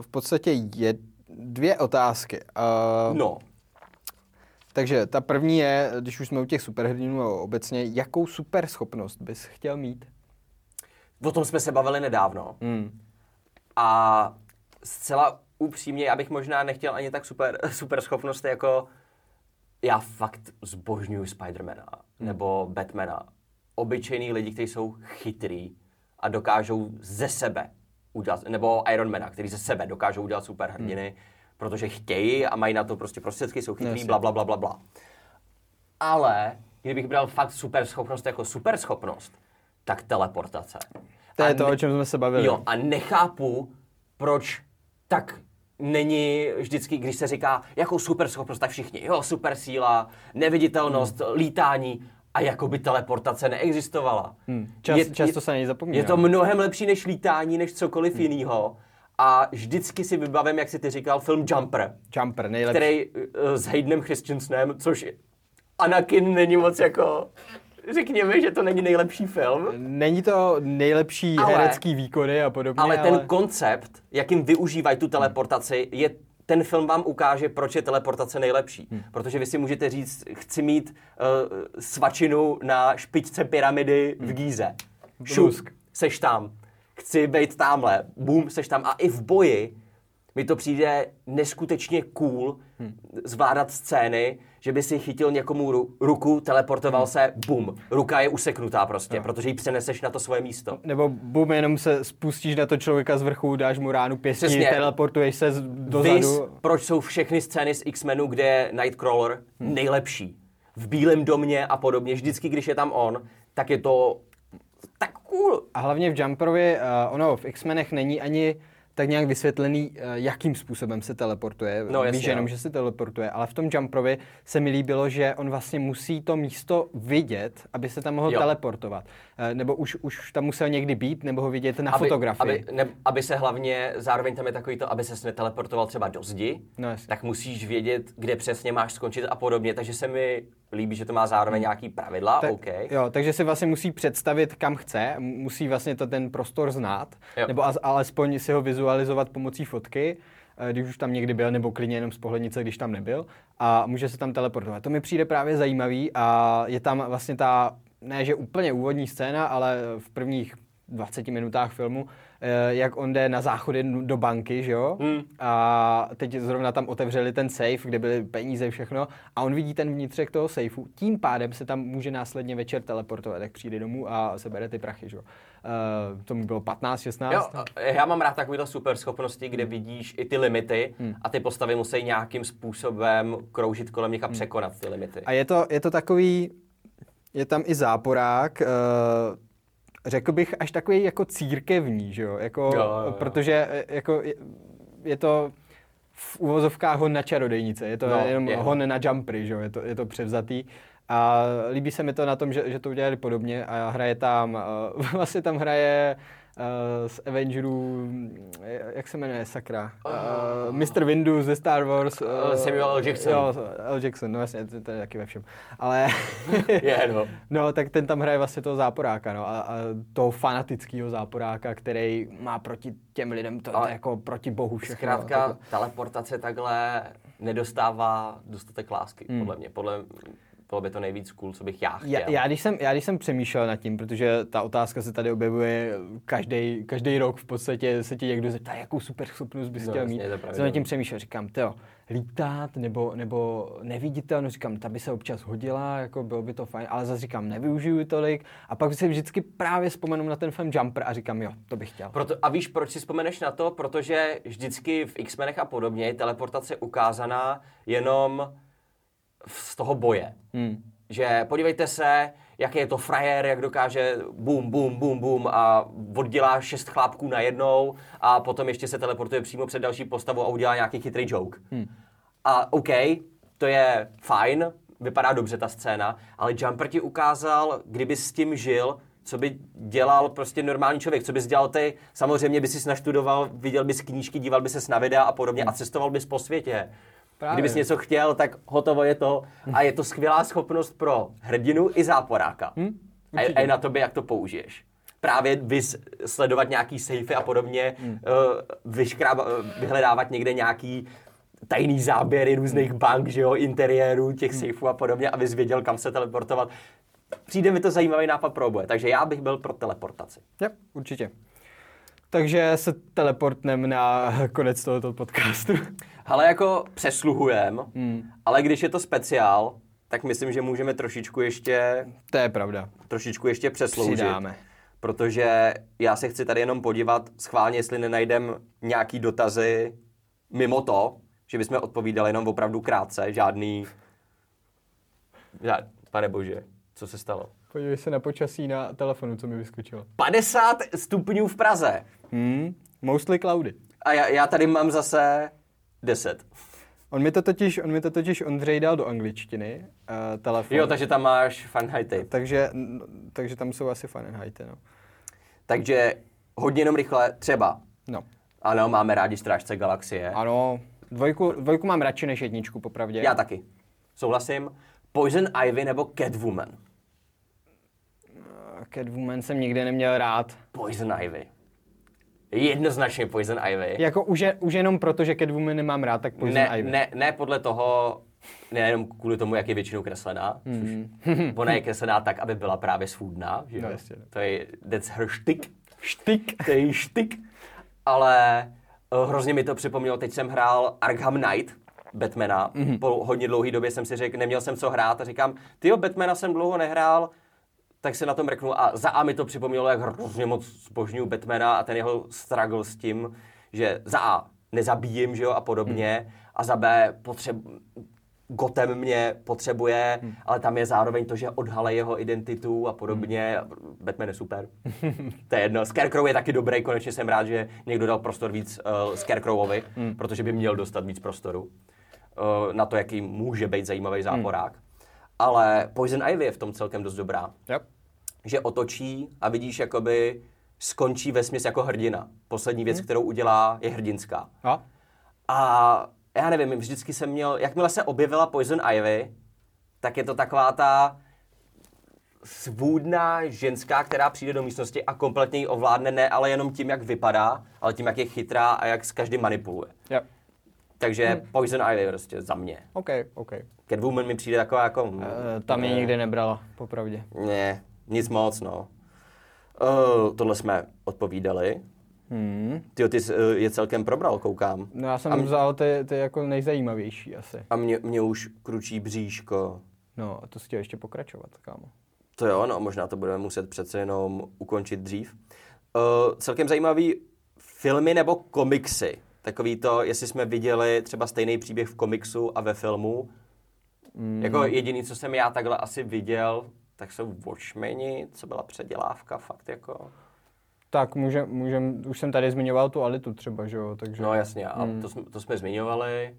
v podstatě dvě otázky. No. Takže ta první je, když už jsme u těch superhrdinů a obecně, jakou superschopnost bys chtěl mít? O tom jsme se bavili nedávno. A zcela upřímně, já bych možná nechtěl ani tak superschopnost jako já fakt zbožňuji Spidermana nebo Batmana. Obyčejný lidi, kteří jsou chytrý a dokážou ze sebe udělat, nebo Ironmana, který ze sebe dokážou udělat superhrdiny, protože chtějí a mají na to prostě prostředky, jsou chytrý, blablabla. Ale kdybych bral fakt superschopnost jako superschopnost, tak teleportace. To je to, o čem jsme se bavili. Jo, a nechápu, proč tak není vždycky, když se říká, jakou superschopnost, tak všichni, jo, supersíla, neviditelnost, lítání, a jakoby teleportace neexistovala. Často se na něj zapomíná. Je to mnohem lepší než lítání, než cokoliv jinýho. A vždycky si vybavím, jak si ty říkal, film Jumper, nejlepší. Který s Haydenem Christensenem, což Anakin není moc jako... Řekněme, že to není nejlepší film. Není to nejlepší herecký výkony a podobně. Ale ten koncept, jakým využívají tu teleportaci, je... Ten film vám ukáže, proč je teleportace nejlepší. Protože vy si můžete říct, chci mít svačinu na špičce pyramidy v Gíze. Šusk, seš tam. Chci být tamhle, boom, seš tam. A i v boji mi to přijde neskutečně cool zvládat scény, že by si chytil někomu ruku, teleportoval se, boom. Ruka je useknutá prostě, protože ji přeneseš na to svoje místo. Nebo boom, jenom se spustíš na to člověka z vrchu, dáš mu ránu pěstí, přesně. Teleportuješ se dozadu. Vys, proč jsou všechny scény z X-Menu, kde je Nightcrawler nejlepší. V Bílém domě a podobně. Vždycky, když je tam on, tak je to tak cool. A hlavně v Jumperovi, ono v X-Menech není ani... tak nějak vysvětlený, jakým způsobem se teleportuje. No, víš jenom, že se teleportuje, ale v tom Jumperovi se mi líbilo, že on vlastně musí to místo vidět, aby se tam mohl teleportovat. Nebo už tam musel někdy být, nebo ho vidět na fotografii. Aby se hlavně, zároveň tam je takový to, aby ses neteleportoval třeba do zdi, tak musíš vědět, kde přesně máš skončit a podobně, takže se mi líbí, že to má zároveň nějaký pravidla, Jo, takže si vlastně musí představit, kam chce, musí vlastně to ten prostor znát, nebo alespoň si ho vizualizovat pomocí fotky, když už tam někdy byl, nebo klidně jenom z pohlednice, když tam nebyl, a může se tam teleportovat. To mi přijde právě zajímavý a je tam vlastně ta, ne že úplně úvodní scéna, ale v prvních 20 minutách filmu, jak on jde na záchody do banky, že jo? A teď zrovna tam otevřeli ten safe, kde byly peníze, všechno, a on vidí ten vnitřek toho sejfu, tím pádem se tam může následně večer teleportovat, jak přijde domů a sebere ty prachy, že jo? Tomu bylo 15, 16. Jo, já mám rád takovýhle super schopnosti, kde vidíš i ty limity a ty postavy musí nějakým způsobem kroužit kolem nich a překonat ty limity. A je to takový, je tam i záporák, řekl bych až takový jako církevní, že jo? Jako, jo. Protože jako je to v uvozovkách hon na čarodejnice, je to jenom hon na Jumpery, že jo? Je to převzatý. A líbí se mi to na tom, že to udělali podobně a hraje tam, vlastně tam hraje z Avengerů, jak se jmenuje, sakra, Mr. Windu ze Star Wars. Samuel L. Jackson. Jo, L. Jackson, no jasně, to je taky ve všem. Ale, no, tak ten tam hraje vlastně toho záporáka, no, a toho fanatického záporáka, který má proti těm lidem, to jako proti bohu všechno. Zkrátka, no, teleportace takhle nedostává dostatek lásky, podle mě, bylo by to nejvíc cool, co bych já chtěl. Já když jsem přemýšlel nad tím, protože ta otázka se tady objevuje každý rok v podstatě, se ti někdo zeptá, jakou super schopnost bys chtěl mít. Jsem nad tím přemýšlel, říkám, lítat nebo neviditelnost, říkám, ta by se občas hodila, jako bylo by to fajn, ale zase říkám, nevyužiju tolik a pak si vždycky právě vzpomenu na ten film Jumper a říkám, jo, to bych chtěl. A víš, proč si vzpomeneš na to? Protože vždycky v X-Menech a podobně je teleportace ukázaná jenom z toho boje. Že podívejte se, jaký je to frajer, jak dokáže bum, bum, bum, bum a oddělá 6 chlápků najednou a potom ještě se teleportuje přímo před další postavou a udělá nějaký chytrý joke. A OK, to je fajn, vypadá dobře ta scéna, ale Jumper ti ukázal, kdyby s tím žil, co by dělal prostě normální člověk, co bys dělal ty, samozřejmě by si naštudoval, viděl bys knížky, díval by se na videa a podobně a cestoval bys po světě. Právě. Kdybys něco chtěl, tak hotovo je to. A je to skvělá schopnost pro hrdinu i záporáka. A je na tobě, jak to použiješ. Právě sledovat nějaký sejfy a podobně, vyhledávat někde nějaký tajný záběry různých bank, že jo, interiérů, těch sejfů a podobně, aby jsi věděl, kam se teleportovat. Přijde mi to zajímavý nápad pro oboje, takže já bych byl pro teleportaci. Jo, určitě. Takže se teleportneme na konec tohoto podcastu. Ale jako přesluhujem, ale když je to speciál, tak myslím, že můžeme trošičku ještě... To je pravda. Trošičku ještě přesloužit. Přidáme. Protože já se chci tady jenom podívat schválně, jestli nenajdem nějaký dotazy mimo to, že bychom odpovídali jenom opravdu krátce, žádný... Pane bože, co se stalo? Podívej se na počasí na telefonu, co mi vyskočilo. 50 stupňů v Praze. Mostly cloudy. A já tady mám zase 10. On mi to totiž Ondřej dal do angličtiny, telefon. Jo, takže tam máš Fahrenheity. Takže tam jsou asi Fahrenheity, no. Takže hodně jenom rychle, třeba. No. Ano, máme rádi Strážce galaxie. Ano, dvojku mám radši než jedničku, popravdě. Já taky. Souhlasím. Poison Ivy nebo Catwoman? Catwoman jsem nikdy neměl rád. Poison Ivy. Jednoznačně Poison Ivy. Jako už jenom proto, že Catwoman nemám rád, tak Poison Ivy. Ne podle toho, nejenom kvůli tomu, jak je většinou kreslená. Ona je kreslená tak, aby byla právě svůdná. No, jasně. To je, that's her shtick. Shtick. To je shtick. Ale hrozně mi to připomnělo, teď jsem hrál Arkham Knight, Batmana. Po hodně dlouhý době jsem si řekl, neměl jsem co hrát a říkám, tyjo, Batmana jsem dlouho nehrál, tak se na tom mrknu a za A mi to připomnělo, jak hrozně moc zbožňuju Batmana a ten jeho struggle s tím, že za A nezabijím, že jo, a podobně, a za B Gotham mě potřebuje, ale tam je zároveň to, že odhalej jeho identitu a podobně. Batman je super. To je jedno. Scarecrow je taky dobrý, konečně jsem rád, že někdo dal prostor víc Scarecrowovi, protože by měl dostat víc prostoru na to, jaký může být zajímavý záporák. Ale Poison Ivy je v tom celkem dost dobrá. Yep. Že otočí a vidíš, jakoby skončí vesměs jako hrdina. Poslední věc, kterou udělá, je hrdinská. A já nevím, vždycky jsem měl... Jakmile se objevila Poison Ivy, tak je to taková ta svůdná ženská, která přijde do místnosti a kompletně ji ovládne, ne ale jenom tím, jak vypadá, ale tím, jak je chytrá a jak s každým manipuluje. Yep. Takže Poison Ivy prostě za mě. OK. Catwoman mi přijde taková jako... tam je nikdy nebrala, popravdě. Ne, nic moc, no. Tohle jsme odpovídali. Tyjo, ty je celkem probral, koukám. No já jsem vzal ty jako nejzajímavější asi. A mě už kručí bříško. No a to si chtěl ještě pokračovat, kámo. To jo, no možná to budeme muset přece jenom ukončit dřív. Celkem zajímavý filmy nebo komiksy. Takový to, jestli jsme viděli třeba stejný příběh v komiksu a ve filmu. Jako jediný, co jsem já takhle asi viděl, tak jsou Watchmeni, co byla předělávka fakt jako. Tak můžem, už jsem tady zmiňoval tu Alitu třeba, že jo, takže. No jasně, a to jsme zmiňovali.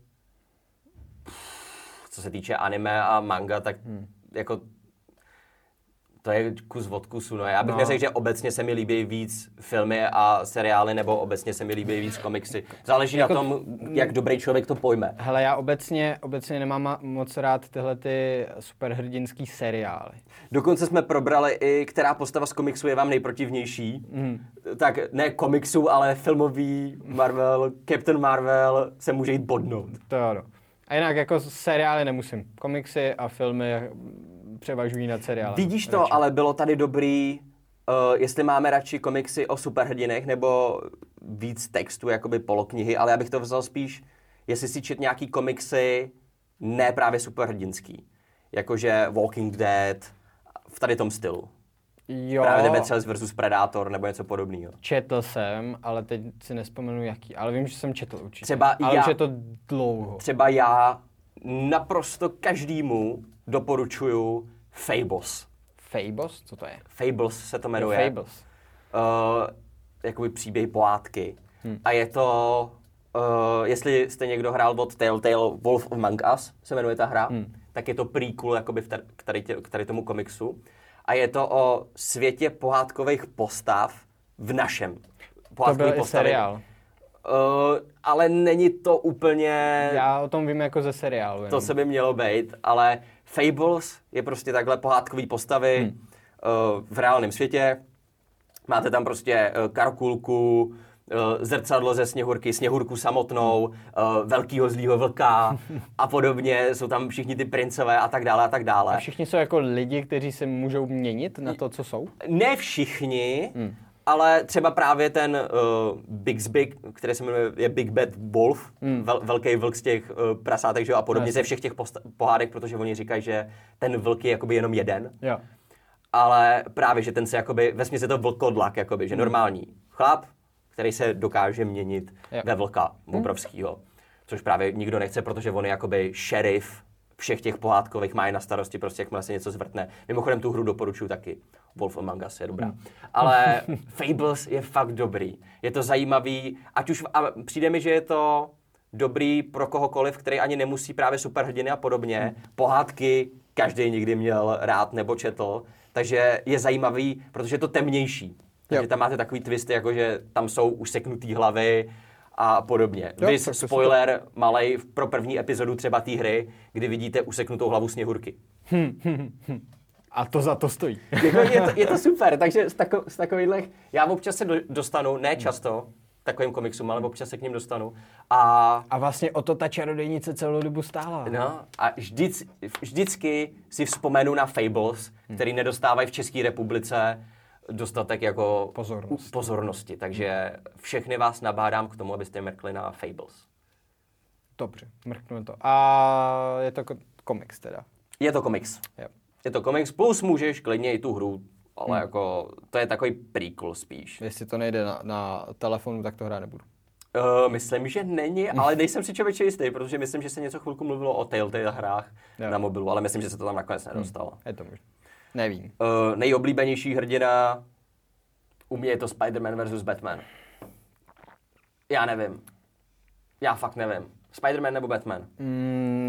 Co se týče anime a manga, tak jako to je kus od kusu, no. Já bych neřekl, že obecně se mi líbí víc filmy a seriály, nebo obecně se mi líbí víc komiksy. Záleží jako, na tom, jak dobrý člověk to pojme. Hele, já obecně nemám moc rád tyhle ty superhrdinský seriály. Dokonce jsme probrali i, která postava z komiksu je vám nejprotivnější. Mm. Tak ne komiksu, ale filmový Marvel, Captain Marvel se může jít bodnout. To jo, no. A jinak jako seriály nemusím. Komiksy a filmy převažují nad seriálem. Vidíš to, radši. Ale bylo tady dobrý, jestli máme radši komiksy o superhrdinech nebo víc textu, jakoby poloknihy, ale já bych to vzal spíš, jestli si čet nějaký komiksy, ne právě superhrdinský. Jakože Walking Dead, v tady tom stylu. Jo. Právě Aliens vs Predator nebo něco podobného. Četl jsem, ale teď si nespomenu jaký, ale vím, že jsem četl určitě. Třeba ale už je to dlouho. Třeba já naprosto každému doporučuju Fables. Fables? Co to je? Fables se to jmenuje. Fables. Jakoby příběh pohádky. A je to, jestli jste někdo hrál od Telltale Wolf Among Us, se jmenuje ta hra, tak je to prequel jakoby k tady tomu komiksu. A je to o světě pohádkových postav v našem. Pohádkový to byl seriál. Ale není to úplně... Já o tom vím jako ze seriálu. Jenom. To se by mělo být, ale Fables je prostě takhle pohádkový postavy v reálném světě. Máte tam prostě karkulku, zrcadlo ze Sněhurky, Sněhurku samotnou, velkýho zlýho vlka a podobně. Jsou tam všichni ty princové a tak dále a tak dále. A všichni jsou jako lidi, kteří se můžou měnit na to, co jsou? Ne všichni, ale třeba právě ten Bixby, který se jmenuje je Big Bad Wolf, velký vlk z těch prasátek, že jo, a podobně, ze všech těch pohádek, protože oni říkají, že ten vlk je jakoby jenom jeden. Jo. Ale právě, že ten se jakoby, vesměs je to vlkodlak, jakoby, že normální chlap, který se dokáže měnit ve vlka obrovskýho. Což právě nikdo nechce, protože on je jakoby šerif všech těch pohádkových, má je na starosti, prostě jakmile se něco zvrtne. Mimochodem tu hru doporučuji taky. Wolf Among Us je dobrá. Ale Fables je fakt dobrý. Je to zajímavý, ať už a přijde mi, že je to dobrý pro kohokoliv, který ani nemusí právě superhrdiny a podobně. Pohádky každý někdy měl rád nebo četl, takže je zajímavý, protože je to temnější. Takže tam máte takový twisty, jakože tam jsou už seknutý hlavy a podobně. Vy spoiler to... malej pro první epizodu třeba té hry, kdy vidíte useknutou hlavu Sněhurky. A to za to stojí. Je to super, takže z takových... Já občas se dostanu, ne často, takovým komiksům, ale občas se k ním dostanu. A vlastně o to ta čarodejnice celou dobu stála. No a vždycky si vzpomenu na Fables, který nedostávají v České republice dostatek jako pozornosti. Takže všechny vás nabádám k tomu, abyste mrkli na Fables. Dobře, mrknu to. A je to komiks teda? Je to komiks. Yep. Je to komiks, plus můžeš klidně i tu hru, ale jako to je takový prequel spíš. Jestli to nejde na telefonu, tak to hrát nebudu. Myslím, že není, ale nejsem si člověče jistý, protože myslím, že se něco chvilku mluvilo o Telltale hrách na mobilu, ale myslím, že se to tam nakonec nedostalo. Je to možné. Nevím. Nejoblíbenější hrdina, u mě je to Spider-Man versus Batman. Já nevím. Já fakt nevím. Spider-Man nebo Batman?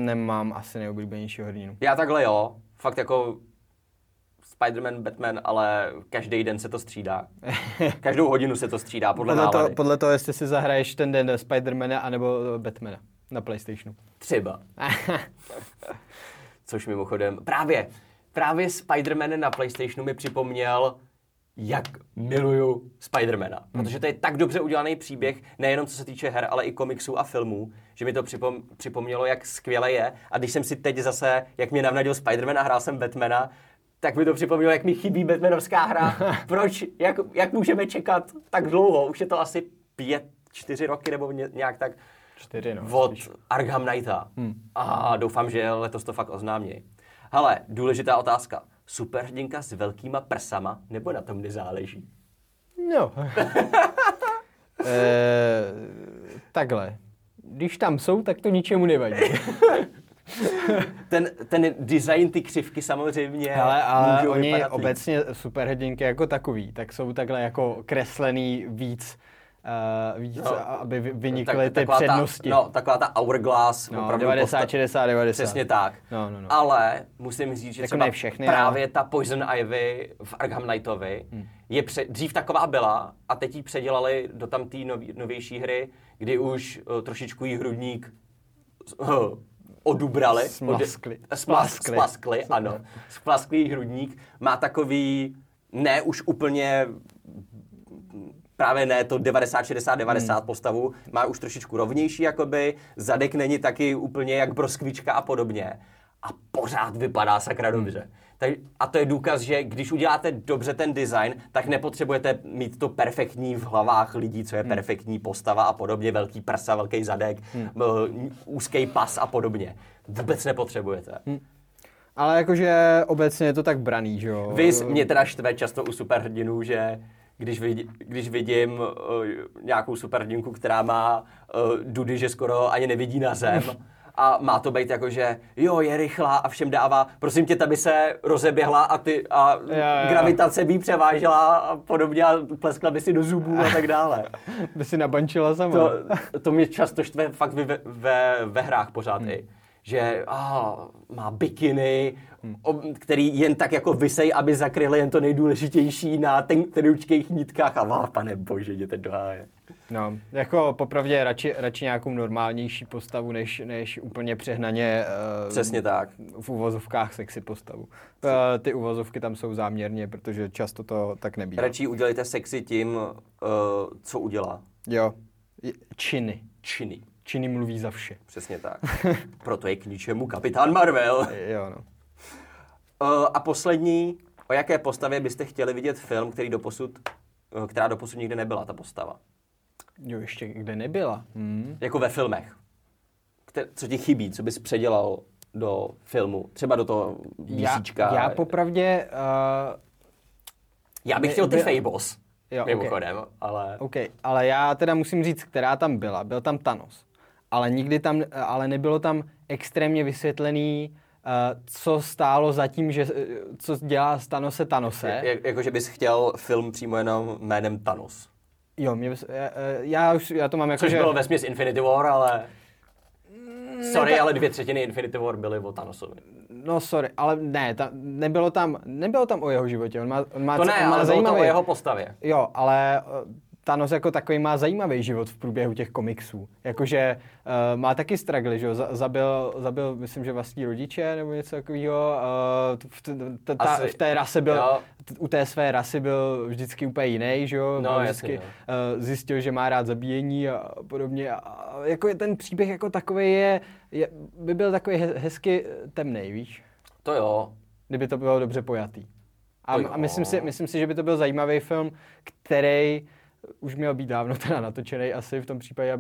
Nemám asi nejoblíbenějšího hrdinu. Já takhle jo. Fakt jako Spider-Man, Batman, ale každý den se to střídá. Každou hodinu se to střídá, podle toho, jestli si zahraješ ten den Spider-Mana anebo Batmana na PlayStationu. Třeba. Což mimochodem, právě Spider-Man na PlayStationu mi připomněl, jak miluju Spider-Mana. Protože to je tak dobře udělaný příběh, nejenom co se týče her, ale i komiksů a filmů, že mi to připomnělo, jak skvěle je. A když jsem si teď zase, jak mě navnadil Spider-Man a hrál jsem Batmana, tak mi to připomnělo, jak mi chybí Batmanovská hra. Proč? Jak můžeme čekat tak dlouho? Už je to asi 4 roky nebo nějak tak 4, no, od spíš. Arkham Knighta. A doufám, že letos to fakt oznámějí. Hele, důležitá otázka. Superhrdinka s velkýma prsama, nebo na tom nezáleží? No. Takhle. Když tam jsou, tak to ničemu nevadí. ten design, ty křivky samozřejmě. Hele, ale oni obecně superhrdinky jako takový, tak jsou takhle jako kreslený víc víc, no, aby vynikly ty přednosti. No, taková ta hourglass. No, opravdu 90, 60, 90. Přesně tak. No. Ale musím říct, že třeba všechny, právě ta Poison Ivy v Arkham Knightovi je dřív taková byla a teď ji předělali do tam té novější hry, kdy už trošičku jí hrudník odubrali. Splaskli, ano. Splasklý hrudník má takový, ne už úplně právě ne to 90-60-90 postavu, má už trošičku rovnější jakoby, zadek není taky úplně jak broskvička a podobně. A pořád vypadá sakra dobře. A to je důkaz, že když uděláte dobře ten design, tak nepotřebujete mít to perfektní v hlavách lidí, co je perfektní postava a podobně, velký prsa, velký zadek, úzký pas a podobně. Vůbec nepotřebujete. Ale jakože obecně je to tak braný, že jo? Vys mě teda štve často u superhrdinů, že když vidím nějakou superhrdinku, která má dudy, že skoro ani nevidí na zem, a má to být jako, že jo, je rychlá a všem dává, prosím tě, ta by se rozeběhla a gravitace by převážela a podobně a pleskla by si do zubů a tak dále. By si nabančila sama. To mě často štve fakt ve hrách pořád i, že má bikiny, který jen tak jako visej, aby zakryly jen to nejdůležitější na tenučkých nitkách a pane bože, jděte do háje. No, jako popravdě radši nějakou normálnější postavu, než úplně přehnaně přesně tak. V uvozovkách sexy postavu. Ty uvozovky tam jsou záměrně, protože často to tak nebývá. Radši udělejte sexy tím, co udělá. Jo, činy. Činy mluví za vše. Přesně tak. Proto je k ničemu Kapitán Marvel. Jo, no. A poslední, o jaké postavě byste chtěli vidět film, která doposud nikde nebyla, ta postava? Jo, ještě kde nebyla. Jako ve filmech. Co ti chybí, co bys předělal do filmu? Třeba do toho výsíčka. Já popravdě... Já bych chtěl ty Fables. Jo, mimochodem, okay. Ale já teda musím říct, která tam byla. Byl tam Thanos. Ale nikdy tam, ale nebylo tam extrémně vysvětlený, co stálo za tím, že co dělá z Thanose. Jakože bys chtěl film přímo jenom jménem Thanos. Jo, já to mám jako, což že... bylo vesměs Infinity War, ale... ale 2/3 Infinity War byly o Thanosovi. No sorry, ale ne, nebylo tam o jeho životě, on má to ne, on má ale zajímavý... o jeho postavě. Jo, ale Thanos jako takový má zajímavý život v průběhu těch komiksů. Jakože má taky struggle, že jo, zabil, myslím, že vlastní rodiče nebo něco takového. V té rase byl, u té své rasy byl vždycky úplně jiný, že jo. No, vždycky zjistil, že má rád zabíjení a podobně. A jako ten příběh jako takový by byl takový hezky temnej, víš. To jo. Kdyby to bylo dobře pojatý. A myslím si, že by to byl zajímavý film, který už měl být dávno teda natočený asi v tom případě,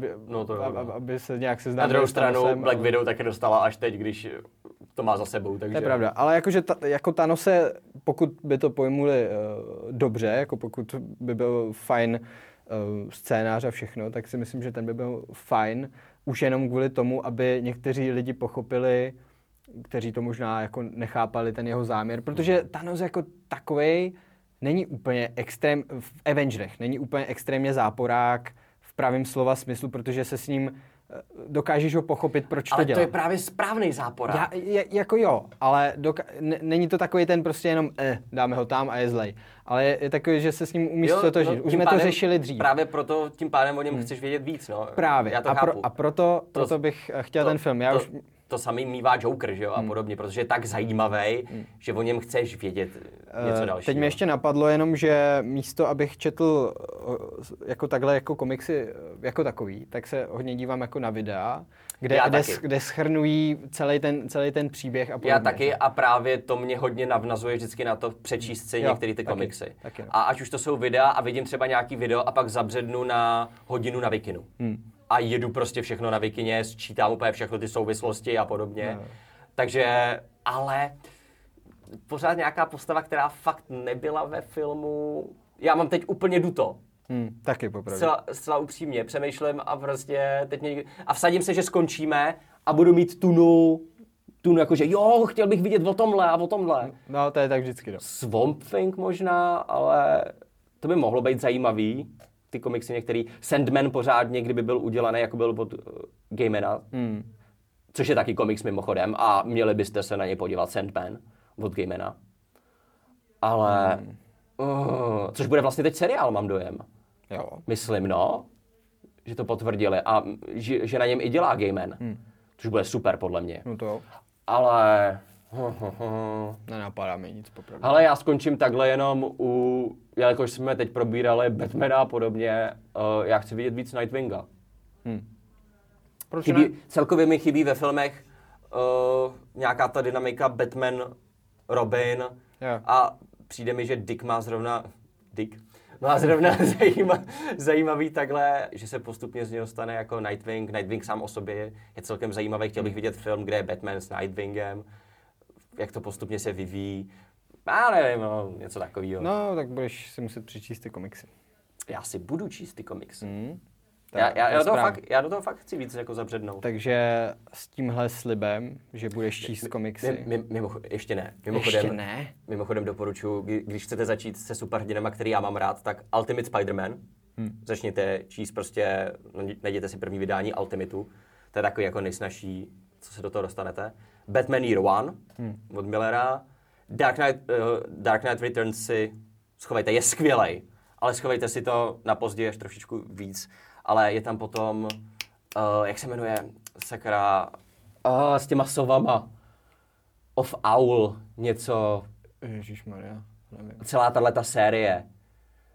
aby se nějak seznámil. Na druhou stranu Black Widow taky dostala až teď, když to má za sebou. Takže... To je pravda, ale jakože jako Thanose, pokud by to pojmuli dobře, jako pokud by byl fajn scénář a všechno, tak si myslím, že ten by byl fajn už jenom kvůli tomu, aby někteří lidi pochopili, kteří to možná jako nechápali ten jeho záměr, protože Thanos jako takovej není úplně extrém, v Avengerech není úplně extrémně záporák v pravém slova smyslu, protože se s ním dokážeš ho pochopit, proč ale to dělá. Ale to je právě správný záporák. Jako jo, ale není to takový ten prostě jenom dáme ho tam a je zlej. Ale je takový, že se s ním umí stotožnit. Už jsme to řešili dřív. Právě proto tím pádem o něm chceš vědět víc, no. Právě. Já to chápu. Proto bych chtěl ten film. To samý mívá Joker, že jo, a podobně, protože je tak zajímavý, že o něm chceš vědět něco dalšího. Teď mi ještě napadlo jenom, že místo, abych četl jako takhle jako komiksy jako takový, tak se hodně dívám jako na videa, kde shrnují celý ten příběh a podobně. Já taky a právě to mě hodně navnazuje vždycky na to přečíst si některé ty komiksy. Taky. A až už to jsou videa a vidím třeba nějaký video a pak zabřednu na hodinu na Wikinu. A jedu prostě všechno na Wikině, sčítám úplně všechno ty souvislosti a podobně. No. Takže, ale pořád nějaká postava, která fakt nebyla ve filmu. Já mám teď úplně duto. Taky popravdě. Zcela upřímně, přemýšlím a prostě teď a vsadím se, že skončíme a budu mít tunu jakože jo, chtěl bych vidět o tomhle a o tomhle. No to je tak vždycky, no. Swamp Thing možná, ale to by mohlo být zajímavý. ty komiksy některý. Sandman pořádně, kdyby byl udělaný, jako byl pod Gaimana, což je taky komiks mimochodem a měli byste se na ně podívat, Sandman od Gaimana. Ale, což bude vlastně teď seriál, mám dojem. Jo. Myslím, že to potvrdili a že na něm i dělá Gaiman, což bude super podle mě. No to jo. Ale... Nenapadá mi nic popravdě. Ale já skončím takhle jenom u... Jelikož jsme teď probírali Batmana a podobně, já chci vidět víc Nightwinga. Proč chybí, celkově mi chybí ve filmech nějaká ta dynamika Batman, Robin a přijde mi, že Dick má zrovna... zajímavý takhle, že se postupně z něho stane jako Nightwing. Nightwing sám o sobě je celkem zajímavý. Chtěl bych vidět film, kde je Batman s Nightwingem, jak to postupně se vyvíjí. Já nevím, něco takového. No, tak budeš si muset přečíst ty komiksy. Já si budu číst ty komiksy. Já do toho fakt chci víc jako zabřednout. Takže s tímhle slibem, že budeš číst komiksy. Ještě ne. Mimochodem doporučuji, když chcete začít se superhrdinama, který já mám rád, tak Ultimate Spider-Man. Začněte číst prostě, najděte si první vydání Ultimateu. To je takový jako nejsnažší, co se do toho dostanete. Batman Year One od Millera. Dark Knight Returns si schovejte, je skvělej. Ale schovejte si to na později až trošičku víc. Ale je tam potom, jak se jmenuje, sakra, s těma sovama, Of Owl, něco. Ježišmarja, nevím. Celá tato série.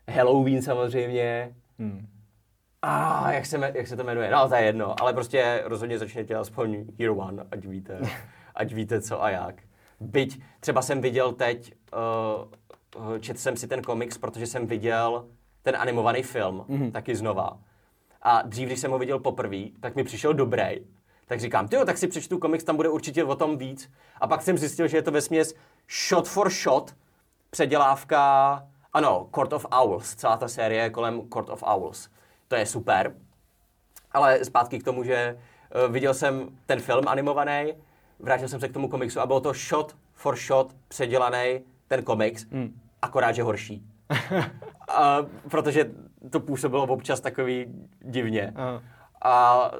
Halloween samozřejmě. Jak se to jmenuje? No, to je jedno, ale prostě rozhodně začněte aspoň Hero One, ať víte co a jak. Byť třeba jsem viděl teď, četl jsem si ten komiks, protože jsem viděl ten animovaný film, taky znova. A dřív, když jsem ho viděl poprvé, tak mi přišel dobrý. Tak říkám, tak si přečtu komiks, tam bude určitě o tom víc. A pak jsem zjistil, že je to vesměs shot for shot, předělávka, ano, Court of Owls, celá ta série kolem Court of Owls. To je super. Ale zpátky k tomu, že viděl jsem ten film animovaný, vrátil jsem se k tomu komiksu a bylo to shot for shot předělaný ten komiks, akorát, že horší. Protože to působilo občas takový divně. A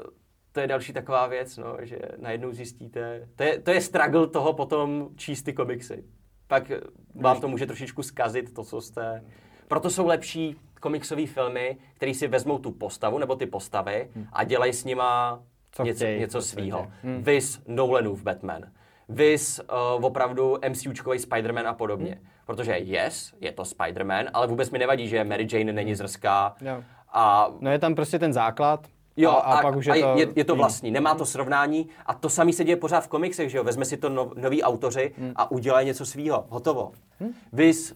to je další taková věc, že najednou zjistíte... To je struggle toho potom číst ty komiksy. Pak vám to může trošičku zkazit to, co jste... Proto jsou lepší komiksové filmy, které si vezmou tu postavu nebo ty postavy a dělají s nima něco svýho. Viz Nolanův Batman. Viz opravdu MCUčkovej Spider-Man a podobně. Protože je to Spider-Man, ale vůbec mi nevadí, že Mary Jane není zrská. No je tam prostě ten základ. Jo, a pak už je to vlastní. Nemá to srovnání a to samé se děje pořád v komiksech, že jo? Vezme si to noví autoři a udělají něco svýho. Hotovo. Viz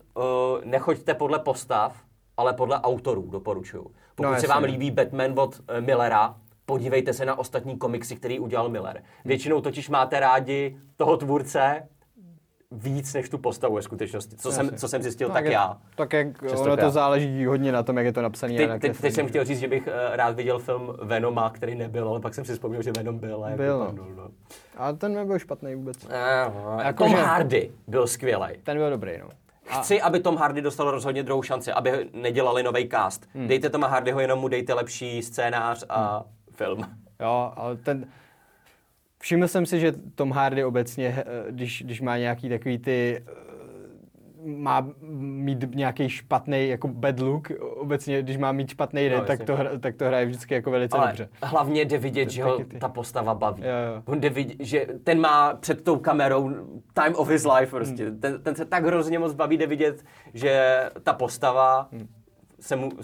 nechoďte podle postav, ale podle autorů, doporučuju. Pokud se vám líbí Batman od Millera, podívejte se na ostatní komiksy, který udělal Miller. Většinou totiž máte rádi toho tvůrce víc než tu postavu ve skutečnosti, co jsem zjistil, tak já. Tak jak ono to záleží hodně na tom, jak je to napsané. Teď jsem chtěl říct, že bych rád viděl film Venoma, který nebyl, ale pak jsem si vzpomněl, že Venom byl. A ten nebyl špatný vůbec. Tom Hardy byl skvělej. Ten byl dobrý, Chci, aby Tom Hardy dostal rozhodně druhou šanci, aby nedělali nový cast. Dejte Toma Hardyho, jenom mu dejte lepší scénář a film. Jo, ale ten... Všiml jsem si, že Tom Hardy obecně, když má nějaký takový ty... Má mít nějaký špatný jako bad look, obecně, když má mít špatný den, tak to hraje vždycky jako velice dobře. Hlavně jde vidět, že ho ta postava baví. On jde vidět, že ten má před tou kamerou time of his life prostě. Ten se tak hrozně moc baví, jde vidět, že ta postava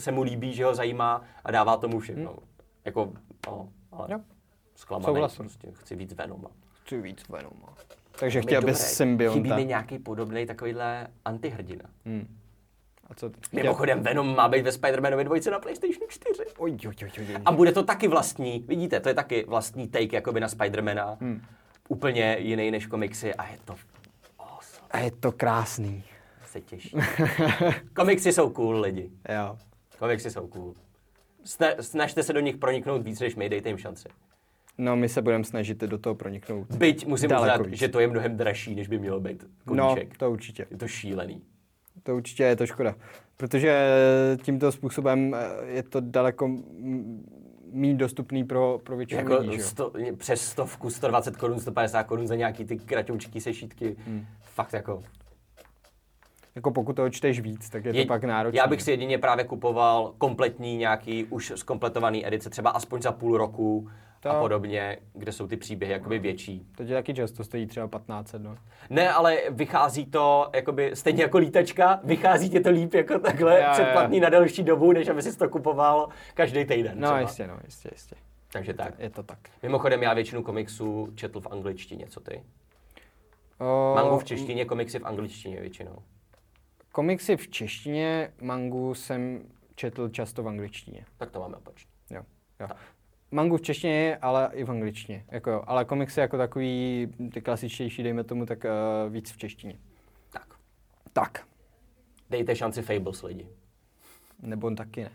se mu líbí, že ho zajímá a dává tomu všechno. Jako, ale... Jo. Zklamaný, prostě chci víc Venoma. Takže chtěl bys symbionta. Chybí mi nějaký podobný takovýhle antihrdina. A co mimochodem Venom má být ve Spider-Manově 2 na PlayStation 4. A bude to taky vlastní, vidíte, to je taky vlastní take jakoby na Spider-Mana. Úplně jiný než komiksy a je to awesome. A je to krásný. Se těším. Komiksy jsou cool, lidi. Jo. Komiksy jsou cool. Snažte se do nich proniknout víc než my, dejte jim šanci. No, my se budeme snažit do toho proniknout. Byť musím uznat, že to je mnohem dražší, než by mělo být koníček. No, to určitě. Je to šílený. To určitě je to škoda, protože tímto způsobem je to daleko méně dostupný pro většinu jako lidí. Přes 100, 120 korun, 150 korun za nějaký ty kratoučky sešítky. Fakt jako... Jako pokud toho čteš víc, tak je to pak náročné. Já bych si jedině právě kupoval kompletní nějaký už zkompletovaný edice, třeba aspoň za půl roku a podobně, kde jsou ty příběhy jakoby větší. To je taky často, stojí třeba 1500, no. Ne, ale vychází to jakoby stejně jako lítačka, vychází tě to líp jako takhle předplatný na delší dobu, než aby jsi to kupoval každý týden. No jistě, jistě. Takže tak. Je to tak. Mimochodem já většinu komiksů četl v angličtině, co ty? Mangu v češtině, komiksy v angličtině většinou. Komiksy v češtině, mangu jsem četl často v angličtině. Tak to máme opačně. Jo. Mangu v češtině je, ale i v angličtině. Jako jo. Ale komiksy jako takový, ty klasičtější, dejme tomu, tak víc v češtině. Tak. Dejte šanci Fables, lidi. Nebo taky ne.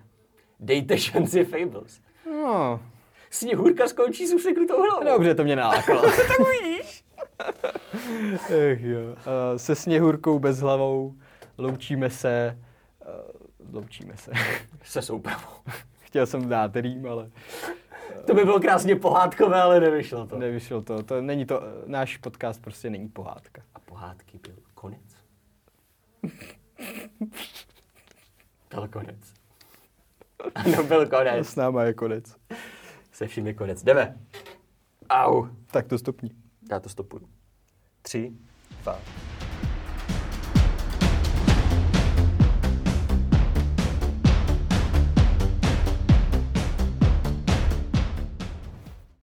Dejte šanci Fables. No. Sněhůrka skončí s useknutou hlavou. Dobře, to mě nalákalo. Tak uvidíš. Se Sněhůrkou bez hlavou. Loučíme se. Se soupravou. Chtěl jsem dát rým, ale... To by bylo krásně pohádkové, ale nevyšlo to. To není to, náš podcast prostě není pohádka. A pohádky byl konec. Byl konec. Ano, byl konec. S náma je konec. Se vším je konec. Jdeme. Au. Tak to stopni. Já to stopuju. 3, 2...